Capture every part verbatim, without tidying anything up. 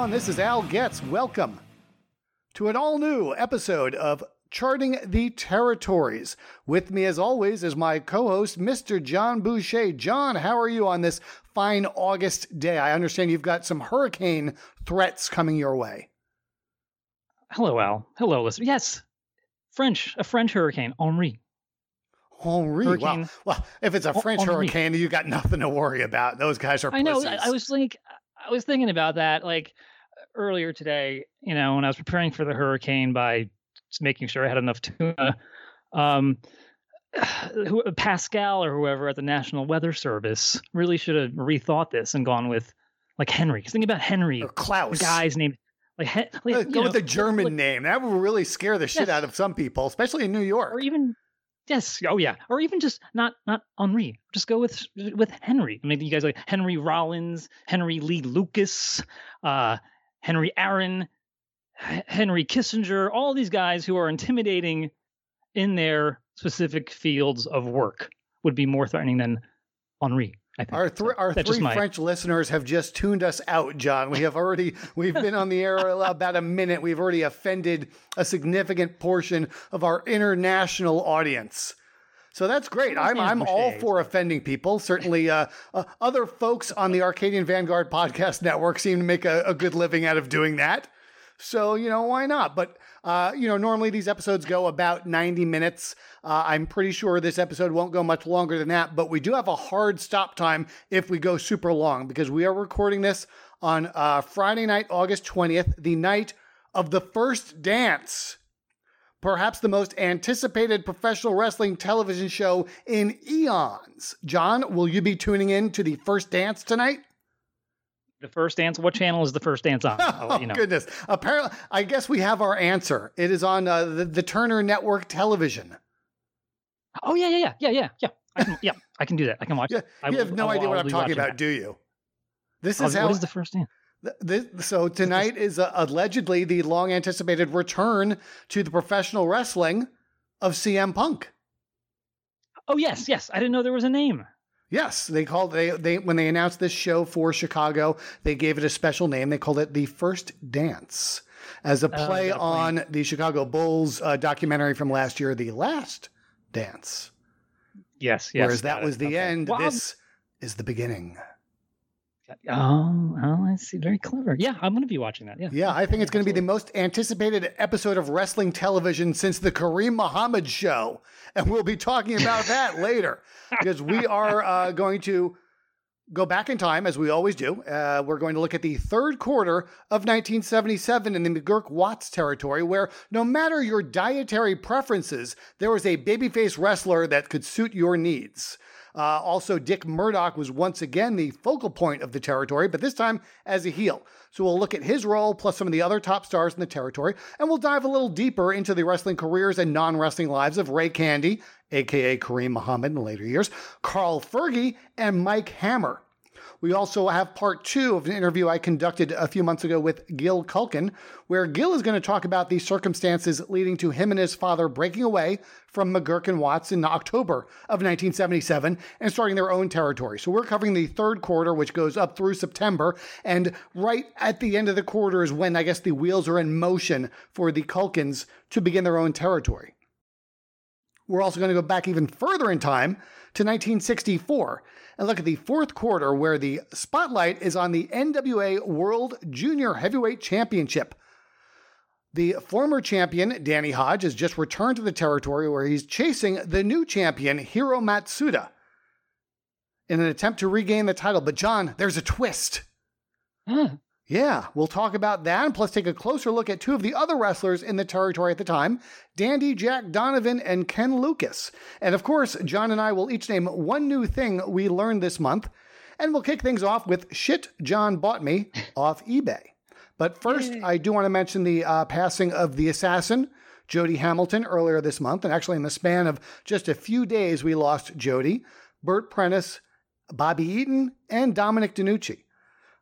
everyone. This is Al Goetz. Welcome to an all-new episode of Charting the Territories. With me, as always, is my co-host, Mister John Boucher. John, how are you on this fine August day? I understand you've got some hurricane threats coming your way. Hello, Al. Hello, listeners. Yes, French, a French hurricane, Henri. Henri, hurricane. Wow. Well, if it's a French Henri. hurricane, you got nothing to worry about. Those guys are pussies. I know. I was like, I was thinking about that like earlier today. You know, when I was preparing for the hurricane by just making sure I had enough tuna. Um, who, Pascal or whoever at the National Weather Service really should have rethought this and gone with like Henry. Think about Henry or Klaus, the guy's name. Like, like go you know, with the German like, name. That would really scare the yes. shit out of some people, especially in New York. Or even. Yes. Oh, yeah. Or even just not not Henri. Just go with with Henry. I mean, you guys are like Henry Rollins, Henry Lee Lucas, uh, Henry Aaron, H- Henry Kissinger. All these guys who are intimidating in their specific fields of work would be more threatening than Henri. I think. Our, th- our three my... French listeners have just tuned us out, John. We have already, we've been on the air about a minute. We've already offended a significant portion of our international audience. So that's great. I'm I'm all for offending people. Certainly uh, uh, other folks on the Arcadian Vanguard Podcast Network seem to make a, a good living out of doing that. So, you know, why not? But, uh, you know, normally these episodes go about ninety minutes. Uh, I'm pretty sure this episode won't go much longer than that, but we do have a hard stop time if we go super long because we are recording this on uh, Friday night, August twentieth, the night of The First Dance, perhaps the most anticipated professional wrestling television show in eons. John, will you be tuning in to The First Dance tonight? The First Dance. What channel is The First Dance on? Oh, you know. Goodness. Apparently, I guess we have our answer. It is on uh, the, the Turner Network Television. Oh, yeah, yeah, yeah, yeah, yeah. I can, yeah, I can do that. I can watch yeah, it. I you will, have no I'll, idea I'll, what I'll I'm talking about, that. do you? This is I'll, how. What is The First Dance? This, so tonight is uh, allegedly the long-anticipated return to the professional wrestling of C M Punk. Oh, yes, yes. I didn't know there was a name. Yes, they called they they when they announced this show for Chicago, they gave it a special name. They called it The First Dance, as a play oh, on the Chicago Bulls uh, documentary from last year, The Last Dance. Yes, yes. Whereas that was it. the okay. end, well, this I'm... is the beginning. Oh, oh, I see. Very clever. Yeah, I'm going to be watching that. Yeah, yeah. I think it's going to be the most anticipated episode of wrestling television since the Kareem Muhammad show. And we'll be talking about that later because we are uh, going to go back in time, as we always do. Uh, we're going to look at the third quarter of nineteen seventy-seven in the McGurk-Watts territory, where no matter your dietary preferences, there was a babyface wrestler that could suit your needs. Uh, also, Dick Murdoch was once again the focal point of the territory, but this time as a heel. So we'll look at his role, plus some of the other top stars in the territory, and we'll dive a little deeper into the wrestling careers and non-wrestling lives of Ray Candy, a k a. Kareem Muhammad in later years, Carl Fergie, and Mike Hammer. We also have part two of an interview I conducted a few months ago with Gil Culkin, where Gil is going to talk about the circumstances leading to him and his father breaking away from McGurk and Watts in October of nineteen seventy-seven and starting their own territory. So we're covering the third quarter, which goes up through September. And right at the end of the quarter is when I guess the wheels are in motion for the Culkins to begin their own territory. We're also going to go back even further in time to nineteen sixty-four and look at the fourth quarter, where the spotlight is on the N W A World Junior Heavyweight Championship. The former champion, Danny Hodge, has just returned to the territory where he's chasing the new champion, Hiro Matsuda, in an attempt to regain the title. But John, there's a twist. Mm. Yeah, we'll talk about that and plus take a closer look at two of the other wrestlers in the territory at the time, Dandy Jack Donovan and Ken Lucas. And of course, John and I will each name one new thing we learned this month, and we'll kick things off with Shit John Bought Me off eBay. But first, I do want to mention the uh, passing of the assassin, Jody Hamilton, earlier this month. And actually, in the span of just a few days, we lost Jody, Bert Prentice, Bobby Eaton, and Dominic DiNucci.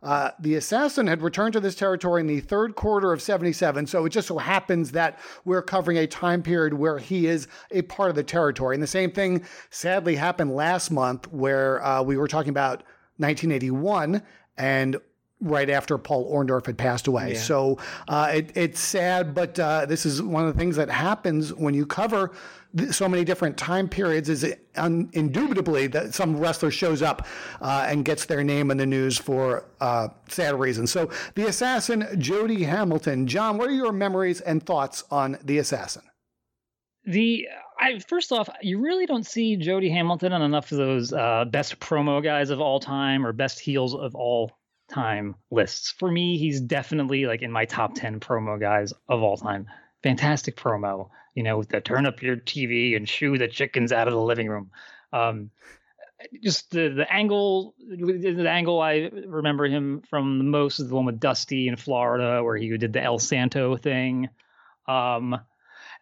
Uh, the assassin had returned to this territory in the third quarter of seventy-seven, so it just so happens that we're covering a time period where he is a part of the territory. And the same thing sadly happened last month, where uh, we were talking about nineteen eighty-one and right after Paul Orndorff had passed away. Yeah. So uh, it, it's sad, but uh, this is one of the things that happens when you cover th- so many different time periods is it un- indubitably that some wrestler shows up uh, and gets their name in the news for uh, sad reasons. So The Assassin, Jody Hamilton. John, what are your memories and thoughts on The Assassin? The I first off, you really don't see Jody Hamilton on enough of those uh, best promo guys of all time or best heels of all time lists. For me, he's definitely like in my top ten promo guys of all time. Fantastic promo, you know, with the turn up your T V and shoo the chickens out of the living room. Um, just the the angle, the angle I remember him from the most is the one with Dusty in Florida where he did the El Santo thing. Um,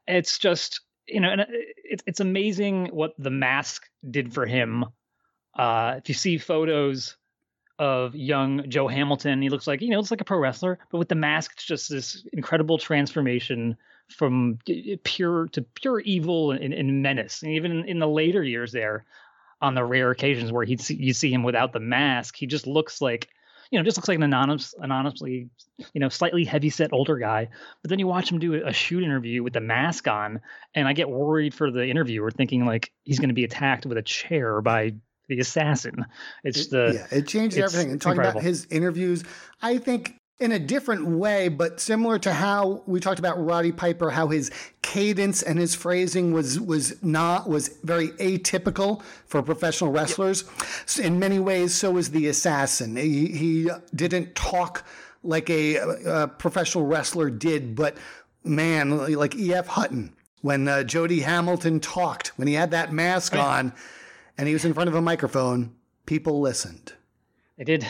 it's just, you know, and it's it's amazing what the mask did for him. Uh, if you see photos of young Joe Hamilton, he looks like, you know, it's like a pro wrestler, but with the mask, it's just this incredible transformation from pure to pure evil and, and menace. And even in, in the later years there, on the rare occasions where he'd see, you see him without the mask, he just looks like, you know, just looks like an anonymous, anonymously, you know, slightly heavyset older guy. But then you watch him do a shoot interview with the mask on, and I get worried for the interviewer, thinking like he's going to be attacked with a chair by The Assassin. It's the yeah, it changes everything. And talking incredible. About his interviews, I think in a different way, but similar to how we talked about Roddy Piper, how his cadence and his phrasing was was not was very atypical for professional wrestlers. Yeah. In many ways, so was The Assassin. He, he didn't talk like a, a professional wrestler did, but man, like E F. Hutton, when uh, Jody Hamilton talked, when he had that mask yeah. on, and he was in front of a microphone, people listened. They did.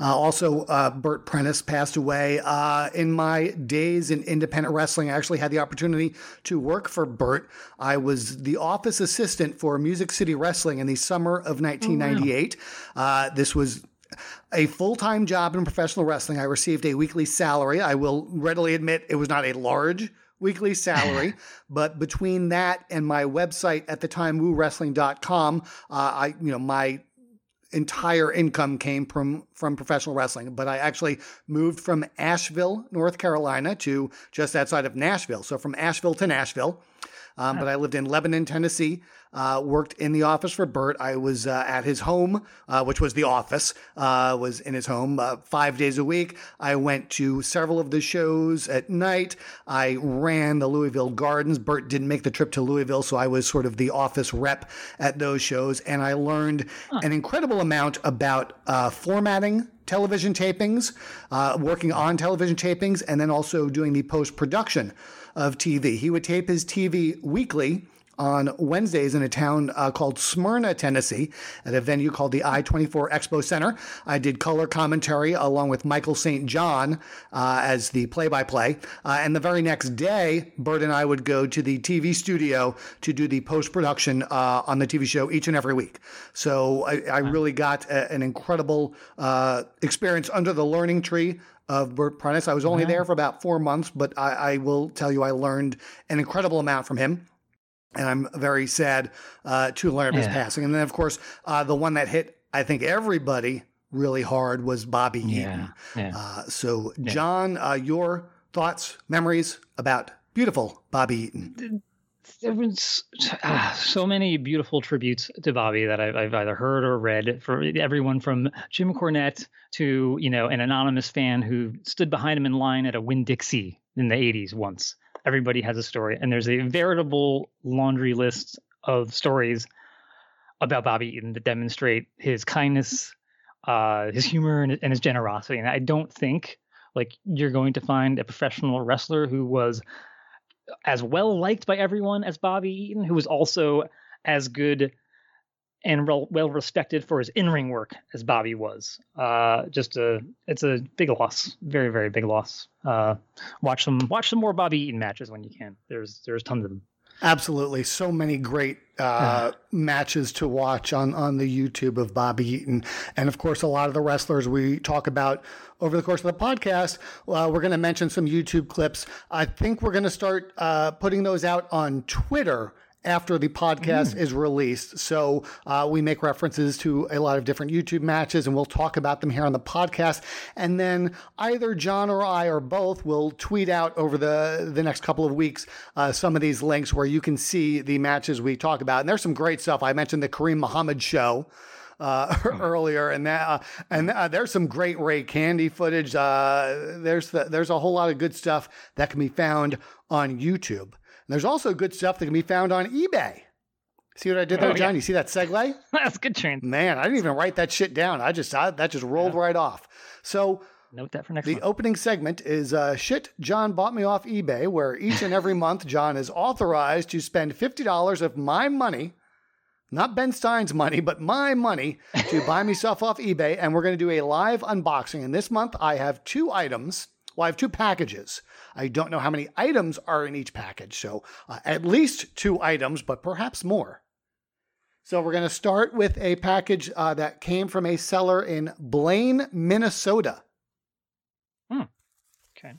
Uh, also, uh, Burt Prentice passed away. Uh, in my days in independent wrestling, I actually had the opportunity to work for Burt. I was the office assistant for Music City Wrestling in the summer of nineteen ninety-eight. Oh, wow. uh, this was a full-time job in professional wrestling. I received a weekly salary. I will readily admit it was not a large weekly salary, but between that and my website at the time, woo wrestling dot com, uh, I, you know, my entire income came from, from professional wrestling, but I actually moved from Asheville, North Carolina to just outside of Nashville. So from Asheville to Nashville. Um, but I lived in Lebanon, Tennessee, uh, worked in the office for Burt. I was uh, at his home, uh, which was the office, uh, was in his home uh, five days a week. I went to several of the shows at night. I ran the Louisville Gardens. Burt didn't make the trip to Louisville, so I was sort of the office rep at those shows. And I learned huh. an incredible amount about uh, formatting television tapings, uh, working on television tapings, and then also doing the post-production of T V. He would tape his T V weekly on Wednesdays in a town uh, called Smyrna, Tennessee, at a venue called the I twenty-four Expo Center. I did color commentary along with Michael Saint John uh, as the play-by-play. Uh, and the very next day, Bert and I would go to the T V studio to do the post-production uh, on the T V show each and every week. So I, I really got a, an incredible uh, experience under the learning tree of Burt Prentice. I was only wow. there for about four months, but I, I will tell you I learned an incredible amount from him. And I'm very sad uh, to learn of his yeah. passing. And then, of course, uh, the one that hit, I think, everybody really hard was Bobby Eaton. Yeah. Yeah. Uh, so, yeah. John, uh, your thoughts, memories about beautiful Bobby Eaton? There was uh, so many beautiful tributes to Bobby that I've, I've either heard or read from everyone from Jim Cornette to, you know, an anonymous fan who stood behind him in line at a Winn-Dixie in the eighties once. Everybody has a story, and there's a veritable laundry list of stories about Bobby Eaton that demonstrate his kindness, uh, his humor, and, and his generosity. And I don't think like you're going to find a professional wrestler who was as well liked by everyone as Bobby Eaton, who was also as good and re- well respected for his in-ring work as Bobby was. Uh, just a, it's a big loss, very very big loss. Uh, watch some watch some more Bobby Eaton matches when you can. There's there's tons of them. Absolutely, so many great uh, uh-huh. matches to watch on on the YouTube of Bobby Eaton, and of course a lot of the wrestlers we talk about over the course of the podcast. Uh, we're going to mention some YouTube clips. I think we're going to start uh, putting those out on Twitter after the podcast mm. is released. So uh, we make references to a lot of different YouTube matches, and we'll talk about them here on the podcast. And then either John or I or both will tweet out over the, the next couple of weeks uh, some of these links where you can see the matches we talk about. And there's some great stuff. I mentioned the Kareem Muhammad show Uh, earlier, and that, uh, and uh, there's some great Ray Candy footage. Uh, there's the, there's a whole lot of good stuff that can be found on YouTube. And there's also good stuff that can be found on eBay. See what I did there, oh, John? Yeah. You see that segue? That's good, Shane. Man, I didn't even write that shit down. I just I, that just rolled yeah. right off. So note that for next. The month. Opening segment is uh, shit John bought me off eBay, where each and every month John is authorized to spend fifty dollars of my money. Not Ben Stein's money, but my money to buy me stuff off eBay. And we're going to do a live unboxing. And this month I have two items. Well, I have two packages. I don't know how many items are in each package. So uh, at least two items, but perhaps more. So we're going to start with a package uh, that came from a seller in Blaine, Minnesota. Hmm. Okay.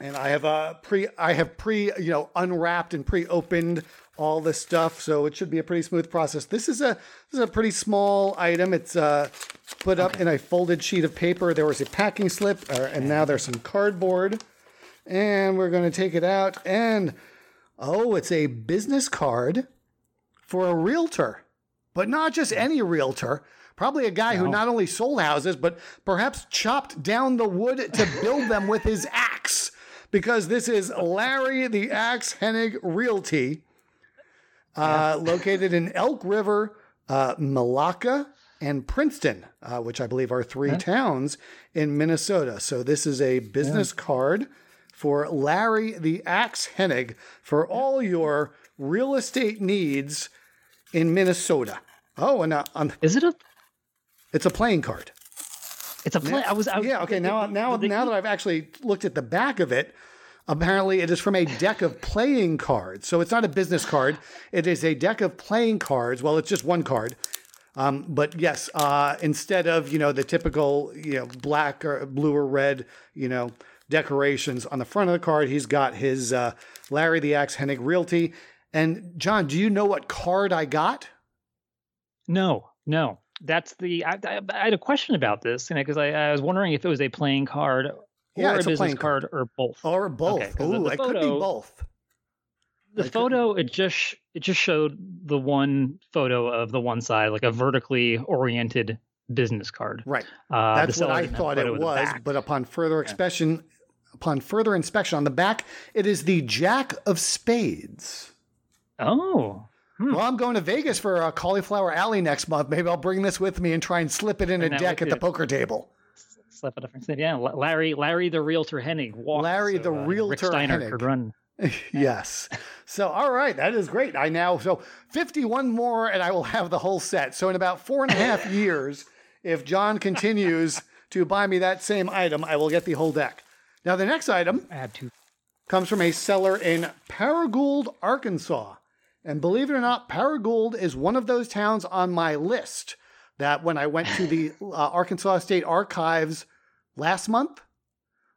And I have uh, pre, I have pre, you know, unwrapped and pre-opened all this stuff, so it should be a pretty smooth process. This is a this is a pretty small item. It's uh, put up okay. in a folded sheet of paper. There was a packing slip, or, and now there's some cardboard. And we're going to take it out, and oh, it's a business card for a realtor, but not just any realtor. Probably a guy no. who not only sold houses, but perhaps chopped down the wood to build them with his axe, because this is Larry the Axe Hennig Realty. Uh, yeah. Located in Elk River, uh, Malacca, and Princeton, uh, which I believe are three yeah. towns in Minnesota. So this is a business yeah. card for Larry the Axe Hennig for all your real estate needs in Minnesota. Oh, and uh, um, is it a? It's a playing card. It's a play. I was. I, yeah. Okay. Now, now, now that I've actually looked at the back of it. Apparently, it is from a deck of playing cards. So it's not a business card. It is a deck of playing cards. Well, it's just one card. Um, but yes, uh, instead of, you know, the typical, you know, black or blue or red, you know, decorations on the front of the card, he's got his uh, Larry the Axe Hennig Realty. And John, do you know what card I got? No, no. That's the I, I, I had a question about this, you know, because I, I was wondering if it was a playing card. Or yeah, it's a business a card, or both. Or both. Okay, Ooh, it could be both. The it photo, could... it just it just showed the one photo of the one side, like a vertically oriented business card. Right. Uh, That's what I thought it was, but upon further inspection, yeah. upon further inspection on the back, it is the Jack of Spades. Oh. Hmm. Well, I'm going to Vegas for uh, Cauliflower Alley next month. Maybe I'll bring this with me and try and slip it in and a deck at the poker table. Slap a different thing. Yeah, Larry, Larry the Realtor Hennig. Walked, Larry so, the uh, Realtor Rick Steiner Hennig. Could run. Yes. So, all right, that is great. I now so fifty-one more, and I will have the whole set. So, in about four and a half years, if John continues to buy me that same item, I will get the whole deck. Now, the next item I have two. comes from a seller in Paragould, Arkansas, and believe it or not, Paragould is one of those towns on my list. That when I went to the uh, Arkansas State Archives last month,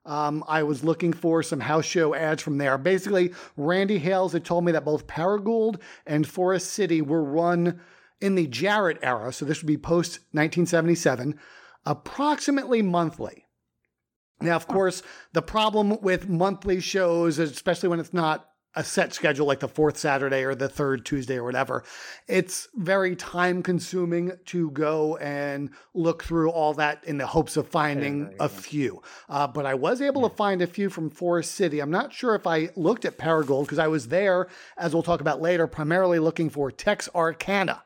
um, I was looking for some house show ads from there. Basically, Randy Hales had told me that both Paragould and Forest City were run in the Jarrett era, so this would be post nineteen seventy-seven, approximately monthly. Now, of course, the problem with monthly shows, especially when it's not a set schedule like the fourth Saturday or the third Tuesday or whatever, it's very time consuming to go and look through all that in the hopes of finding yeah, yeah, yeah. a few. Uh, but I was able yeah. to find a few from Forest City. I'm not sure if I looked at Paragould because I was there, as we'll talk about later, primarily looking for Texarkana.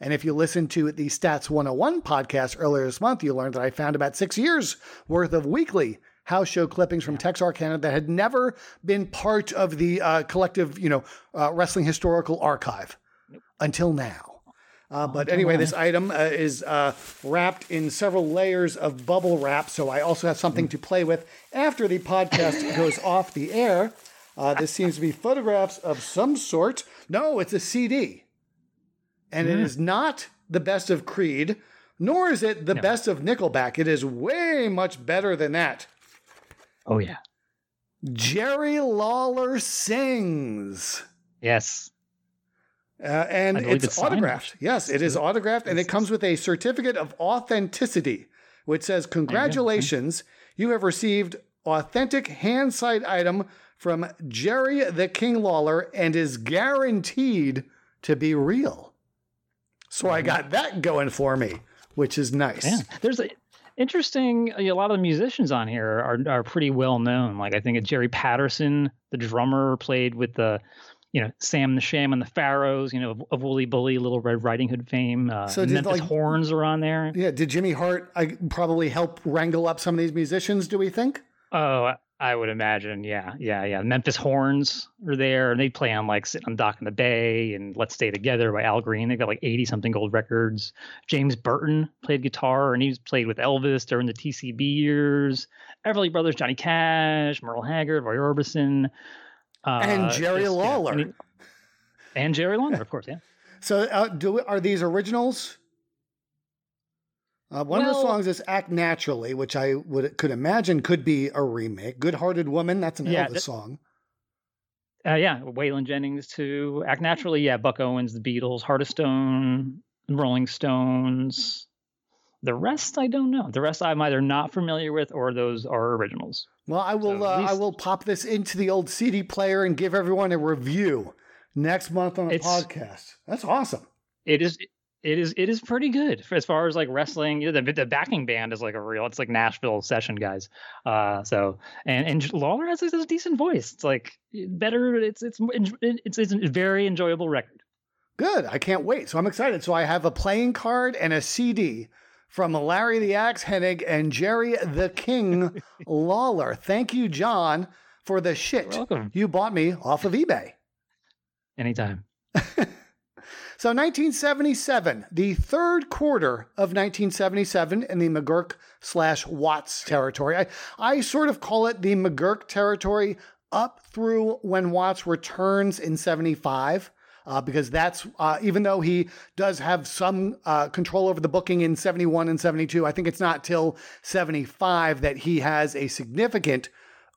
And if you listen to the Stats one oh one podcast earlier this month, you learned that I found about six years worth of weekly house show clippings from yeah. Texarkana that had never been part of the uh, collective, you know, uh, wrestling historical archive nope. until now. Uh, oh, but anyway, on. this item uh, is uh, wrapped in several layers of bubble wrap. So I also have something mm. to play with after the podcast goes off the air. Uh, this seems to be photographs of some sort. No, it's a C D. And mm. it is not the best of Creed, nor is it the no. best of Nickelback. It is way much better than that. Oh, yeah. Jerry Lawler Sings. Yes. Uh, and it's, it's autographed. Signed. Yes, it is autographed. And it comes with a certificate of authenticity, which says, congratulations, you have received authentic hand-signed item from Jerry the King Lawler and is guaranteed to be real. So I got that going for me, which is nice. Yeah. There's a... Interesting. A lot of the musicians on here are are pretty well known. Like I think Jerry Patterson, the drummer, played with the, you know, Sam the Sham and the Pharaohs. You know, of, of Wooly Bully, Little Red Riding Hood fame. Uh, so did, Memphis like, Horns are on there. Yeah. Did Jimmy Hart I, probably help wrangle up some of these musicians? Do we think? Oh, I would imagine. Yeah, yeah, yeah. Memphis Horns are there, and they play on like "Sitting on Dock in the Bay" and "Let's Stay Together" by Al Green. They've got like eighty something gold records. James Burton played guitar, and he's played with Elvis during the T C B years. Everly Brothers, Johnny Cash, Merle Haggard, Roy Orbison, uh, and Jerry Lawler, yeah, and, he, and Jerry Lawler, of course. Yeah. So, uh, do are these originals? Uh, one well, of the songs is "Act Naturally," which I would could imagine could be a remake. "Good Hearted Woman," that's an yeah, Elvis that, song. Uh, yeah, Waylon Jennings too. "Act Naturally," yeah, Buck Owens, the Beatles, "Heart of Stone," Rolling Stones. The rest, I don't know. The rest, I'm either not familiar with or those are originals. Well, I will. So uh, least... I will pop this into the old C D player and give everyone a review next month on the it's, podcast. That's awesome. It is. It is it is pretty good as far as like wrestling. You know, the, the backing band is like a real. It's like Nashville session guys. Uh, so and and Lawler has a decent voice. It's like better. It's it's it's it's a very enjoyable record. Good. I can't wait. So I'm excited. So I have a playing card and a C D from Larry the Axe Hennig and Jerry the King Lawler. Thank you, John, for the shit you bought me off of eBay. Anytime. So nineteen seventy-seven, the third quarter of nineteen seventy-seven in the McGurk slash Watts territory. I, I sort of call it the McGurk territory up through when Watts returns in seventy-five, uh, because that's, uh, even though he does have some uh, control over the booking in seventy-one and seventy-two, I think it's not till seventy-five that he has a significant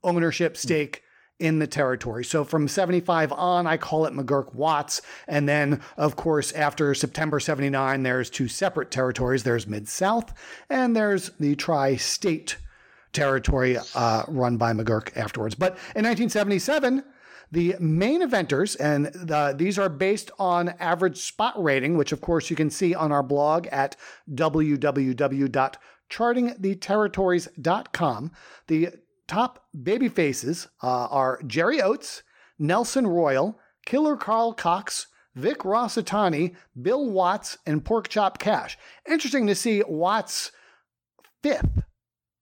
ownership stake in the territory. So from seventy-five on, I call it McGurk Watts. And then, of course, after September seventy-nine, there's two separate territories. There's Mid-South and there's the Tri-State territory uh, run by McGurk afterwards. But in nineteen seventy-seven, the main eventers, and the, these are based on average spot rating, which, of course, you can see on our blog at w w w dot charting the territories dot com. The top babyfaces uh, are Jerry Oates, Nelson Royal, Killer Carl Cox, Vic Rossitani, Bill Watts, and Porkchop Cash. Interesting to see Watts fifth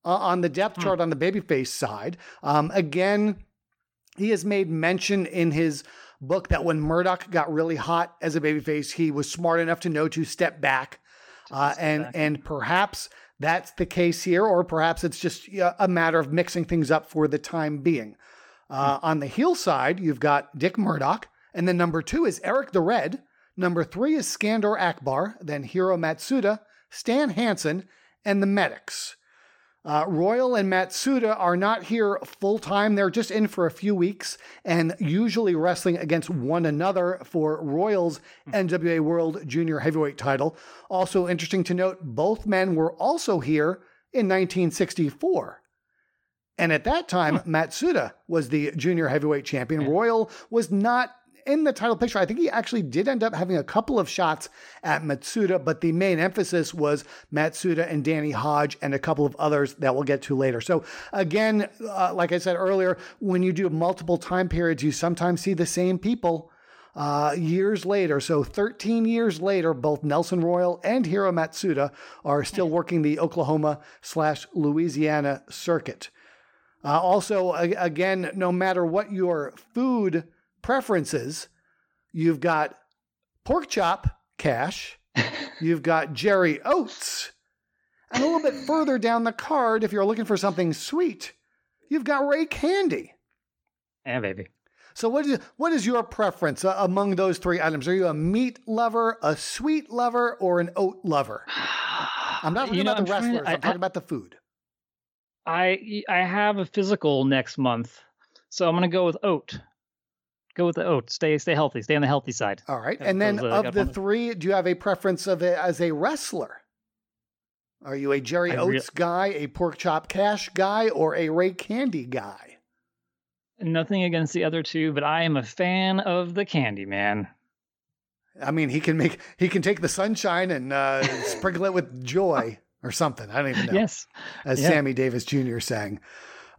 uh, on the depth chart on the babyface side. Um, again, he has made mention in his book that when Murdoch got really hot as a babyface, he was smart enough to know to step back, uh, and back. and perhaps. That's the case here, or perhaps it's just a matter of mixing things up for the time being. Uh, mm-hmm. On the heel side, you've got Dick Murdoch, and then number two is Eric the Red. Number three is Skandor Akbar, then Hiro Matsuda, Stan Hansen, and the Medics. Uh, Royal and Matsuda are not here full-time. They're just in for a few weeks and usually wrestling against one another for Royal's N W A World Junior Heavyweight title. Also interesting to note, both men were also here in nineteen sixty-four. And at that time, Matsuda was the Junior Heavyweight champion. Royal was not in the title picture. I think he actually did end up having a couple of shots at Matsuda, but the main emphasis was Matsuda and Danny Hodge and a couple of others that we'll get to later. So again, uh, like I said earlier, when you do multiple time periods, you sometimes see the same people uh, years later. So thirteen years later, both Nelson Royal and Hiro Matsuda are still working the Oklahoma slash Louisiana circuit. Uh, also, again, no matter what your food preferences, you've got Porkchop Cash, you've got Jerry Oates, and a little bit further down the card, if you're looking for something sweet, you've got Ray Candy. Yeah, baby. So what is what is your preference uh, among those three items? Are you a meat lover, a sweet lover, or an oat lover? I'm not talking you know, about I'm the wrestlers. To, I, I'm talking I, about the food. I I have a physical next month, so I'm going to go with oat. Go with the oat. Stay stay healthy. Stay on the healthy side. All right. And then of the three, do you have a preference of a, as a wrestler? Are you a Jerry Oats guy, a Pork Chop Cash guy, or a Ray Candy guy? Nothing against the other two, but I am a fan of the Candy Man. I mean, he can make he can take the sunshine and uh, sprinkle it with joy or something. I don't even know. Yes, as yeah. Sammy Davis Junior sang.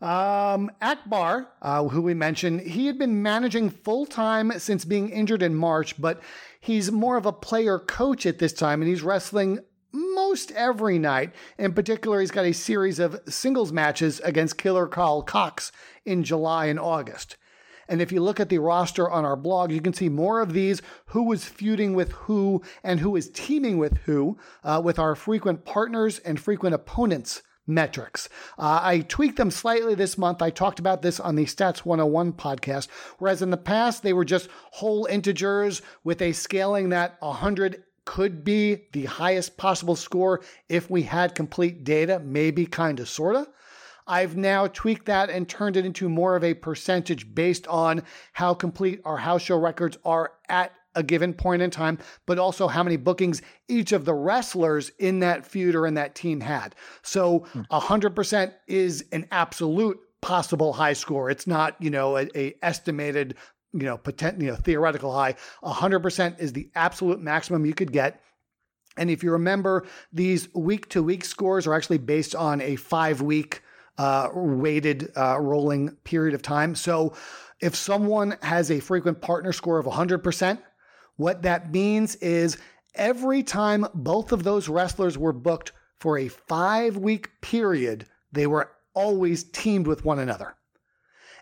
Um, Akbar, uh, who we mentioned, he had been managing full-time since being injured in March, but he's more of a player coach at this time, and he's wrestling most every night. In particular, he's got a series of singles matches against Killer Carl Cox in July and August. And if you look at the roster on our blog, you can see more of these, who was feuding with who and who is teaming with who, uh, with our frequent partners and frequent opponents metrics. Uh, I tweaked them slightly this month. I talked about this on the Stats one oh one podcast, whereas in the past, they were just whole integers with a scaling that one hundred could be the highest possible score if we had complete data, maybe kind of, sort of. I've now tweaked that and turned it into more of a percentage based on how complete our house show records are at a given point in time, but also how many bookings each of the wrestlers in that feud or in that team had. So one hundred percent is an absolute possible high score. It's not, you know, a, a estimated, you know, potent, you know, theoretical high. one hundred percent is the absolute maximum you could get. And if you remember, these week-to-week scores are actually based on a five-week uh, weighted uh, rolling period of time. So if someone has a frequent partner score of one hundred percent, what that means is every time both of those wrestlers were booked for a five-week period, they were always teamed with one another.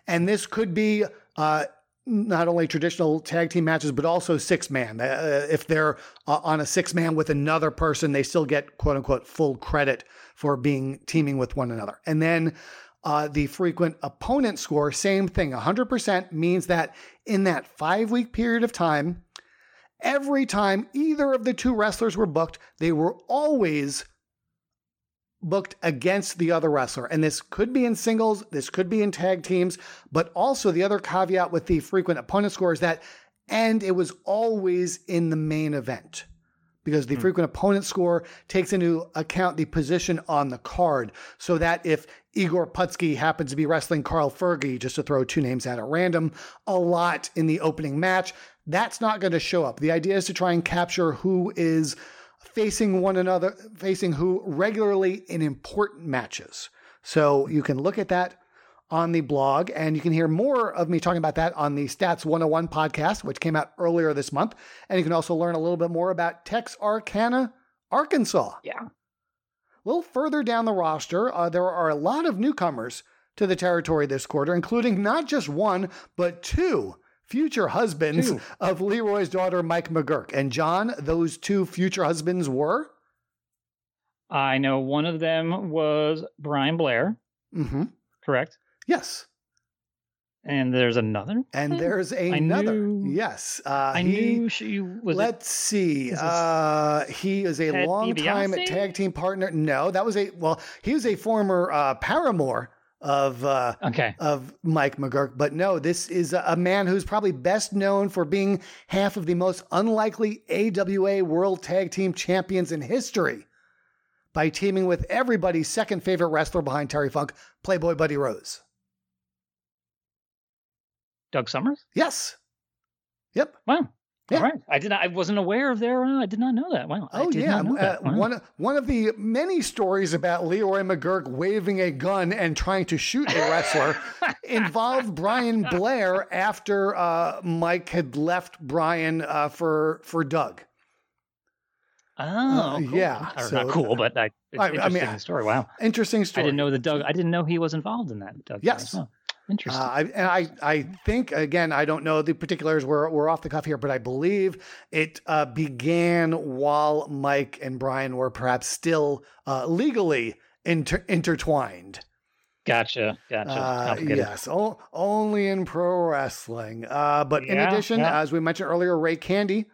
And this could be uh, not only traditional tag team matches, but also six-man. Uh, if they're uh, on a six-man with another person, they still get, quote-unquote, full credit for being teaming with one another. And then Uh, the frequent opponent score, same thing. one hundred percent means that in that five-week period of time, every time either of the two wrestlers were booked, they were always booked against the other wrestler. And this could be in singles, this could be in tag teams, but also the other caveat with the frequent opponent score is that, and it was always in the main event. Because the frequent opponent score takes into account the position on the card, so that if Igor Putski happens to be wrestling Carl Fergie, just to throw two names out at random, a lot in the opening match, that's not going to show up. The idea is to try and capture who is facing one another, facing who regularly in important matches. So you can look at that on the blog, and you can hear more of me talking about that on the Stats one oh one podcast, which came out earlier this month. And you can also learn a little bit more about Texarkana, Arkansas. Yeah. A little further down the roster, uh, there are a lot of newcomers to the territory this quarter, including not just one, but two future husbands two. of Leroy's daughter, Mike McGurk. And John, those two future husbands were? I know one of them was Brian Blair. Mm-hmm. Correct? Yes. And there's another? And thing? there's another. Knew, yes. Uh, I he, knew she was... Let's it, see. Uh, he is a longtime tag team partner. No, that was a... Well, he was a former uh, paramour of uh, okay. of Mike McGurk. But no, this is a man who's probably best known for being half of the most unlikely A W A World Tag Team Champions in history by teaming with everybody's second favorite wrestler behind Terry Funk, Playboy Buddy Rose. Doug Summers? Yes. Yep. Wow. Yeah. All right. I did not, I wasn't aware of their, uh, I did not know that. Wow. Oh, I did yeah. Not know that. Wow. Uh, one, one of the many stories about Leroy McGurk waving a gun and trying to shoot a wrestler involved Brian Blair after uh, Mike had left Brian uh, for, for Doug. Oh, cool. yeah. Or, so, not cool, but I, it's I, interesting I mean, story. Wow. Interesting story. I didn't know the Doug, I didn't know he was involved in that. Doug yes. Wow. Interesting. Uh, I, and I, I think, again, I don't know the particulars. We're, we're off the cuff here, but I believe it uh, began while Mike and Brian were perhaps still uh, legally inter- intertwined. Gotcha. Gotcha. Uh, yes. O- only in pro wrestling. Uh, but yeah, in addition, yeah. as we mentioned earlier, Ray Candy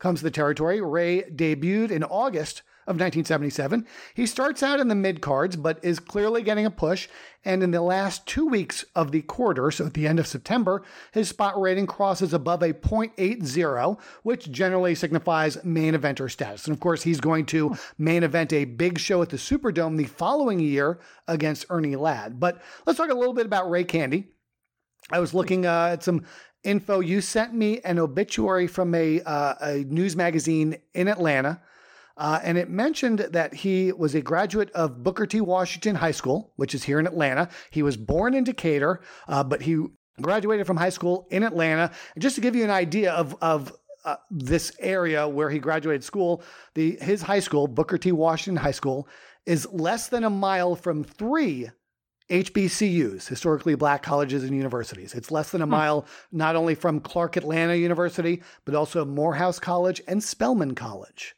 comes to the territory. Ray debuted in August of nineteen seventy-seven. He starts out in the mid-cards, but is clearly getting a push, and in the last two weeks of the quarter, so at the end of September, his spot rating crosses above a point eight zero, which generally signifies main eventer status. And of course, he's going to main event a big show at the Superdome the following year against Ernie Ladd. But let's talk a little bit about Ray Candy. I was looking uh, at some info. You sent me an obituary from a, uh, a news magazine in Atlanta, uh, and it mentioned that he was a graduate of Booker T. Washington High School, which is here in Atlanta. He was born in Decatur, uh, but he graduated from high school in Atlanta. And just to give you an idea of of uh, this area where he graduated school, the his high school, Booker T. Washington High School, is less than a mile from three H B C Us, historically black colleges and universities. It's less than a mile, not only from Clark Atlanta University, but also Morehouse College and Spelman College.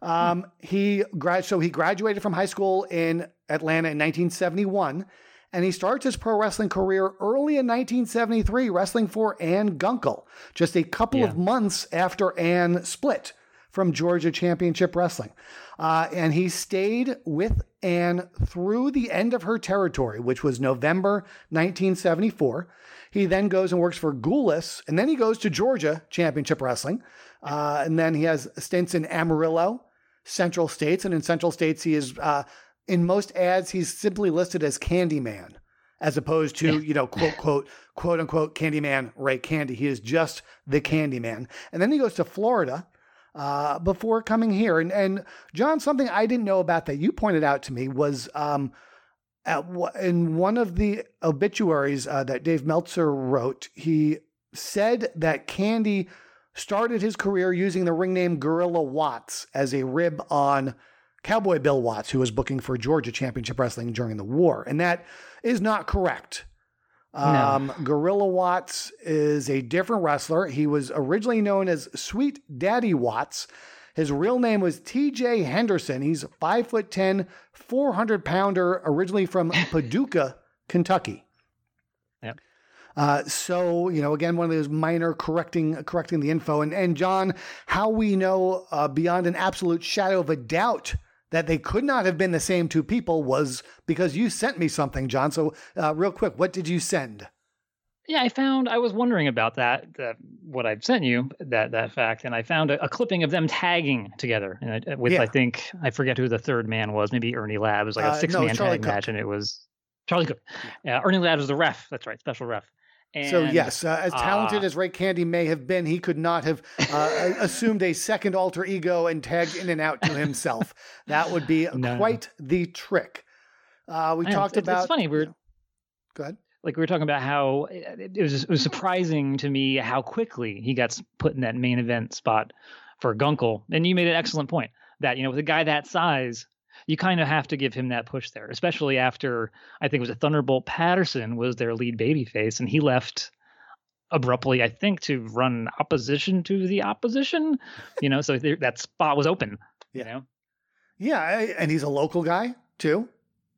Um, he grad- So he graduated from high school in Atlanta in nineteen seventy-one, and he starts his pro wrestling career early in nineteen seventy-three, wrestling for Ann Gunkel, just a couple yeah. of months after Ann split from Georgia Championship Wrestling. Uh, and he stayed with Ann through the end of her territory, which was November nineteen seventy-four. He then goes and works for Goulas, and then he goes to Georgia Championship Wrestling. Uh, and then he has stints in Amarillo, Central States, and in Central States, he is, uh, in most ads, he's simply listed as Candyman, as opposed to, you know, quote, quote, quote, unquote, Candyman Ray Candy. He is just the Candyman. And then he goes to Florida, Uh, before coming here. And, and John, something I didn't know about that you pointed out to me was um, at w- in one of the obituaries uh, that Dave Meltzer wrote, he said that Candy started his career using the ring name Gorilla Watts as a rib on Cowboy Bill Watts, who was booking for Georgia Championship Wrestling during the war. And that is not correct. Um, no. Gorilla Watts is a different wrestler. He was originally known as Sweet Daddy Watts. His real name was T J Henderson. He's five foot ten, four hundred pounder, originally from Paducah, Kentucky. Yep. Uh, so, you know, again, one of those minor correcting, correcting the info. And, and John, how we know, uh, beyond an absolute shadow of a doubt that they could not have been the same two people was because you sent me something, John. So uh, real quick, what did you send? Yeah, I found, I was wondering about that, uh, what I'd sent you, that that fact. And I found a, a clipping of them tagging together. And I, with, yeah. I think, I forget who the third man was. Maybe Ernie Ladd. It was like a uh, six-man no, tag Cook. match. And it was Charlie Cook. Uh, Ernie Ladd was the ref. That's right, special ref. And, so, yes, uh, as talented uh, as Ray Candy may have been, he could not have uh, assumed a second alter ego and tagged in and out to himself. That would be no. quite the trick. Uh, we I talked know, it's, about... It's funny. We were, go ahead. Like we were talking about how it, it, was, it was surprising to me how quickly he got put in that main event spot for Gunkel. And you made an excellent point that, you know, with a guy that size, you kind of have to give him that push there, especially after I think it was a Thunderbolt Patterson was their lead babyface, and he left abruptly, I think, to run opposition to the opposition. You know, so that spot was open. Yeah. You know? Yeah, and he's a local guy too.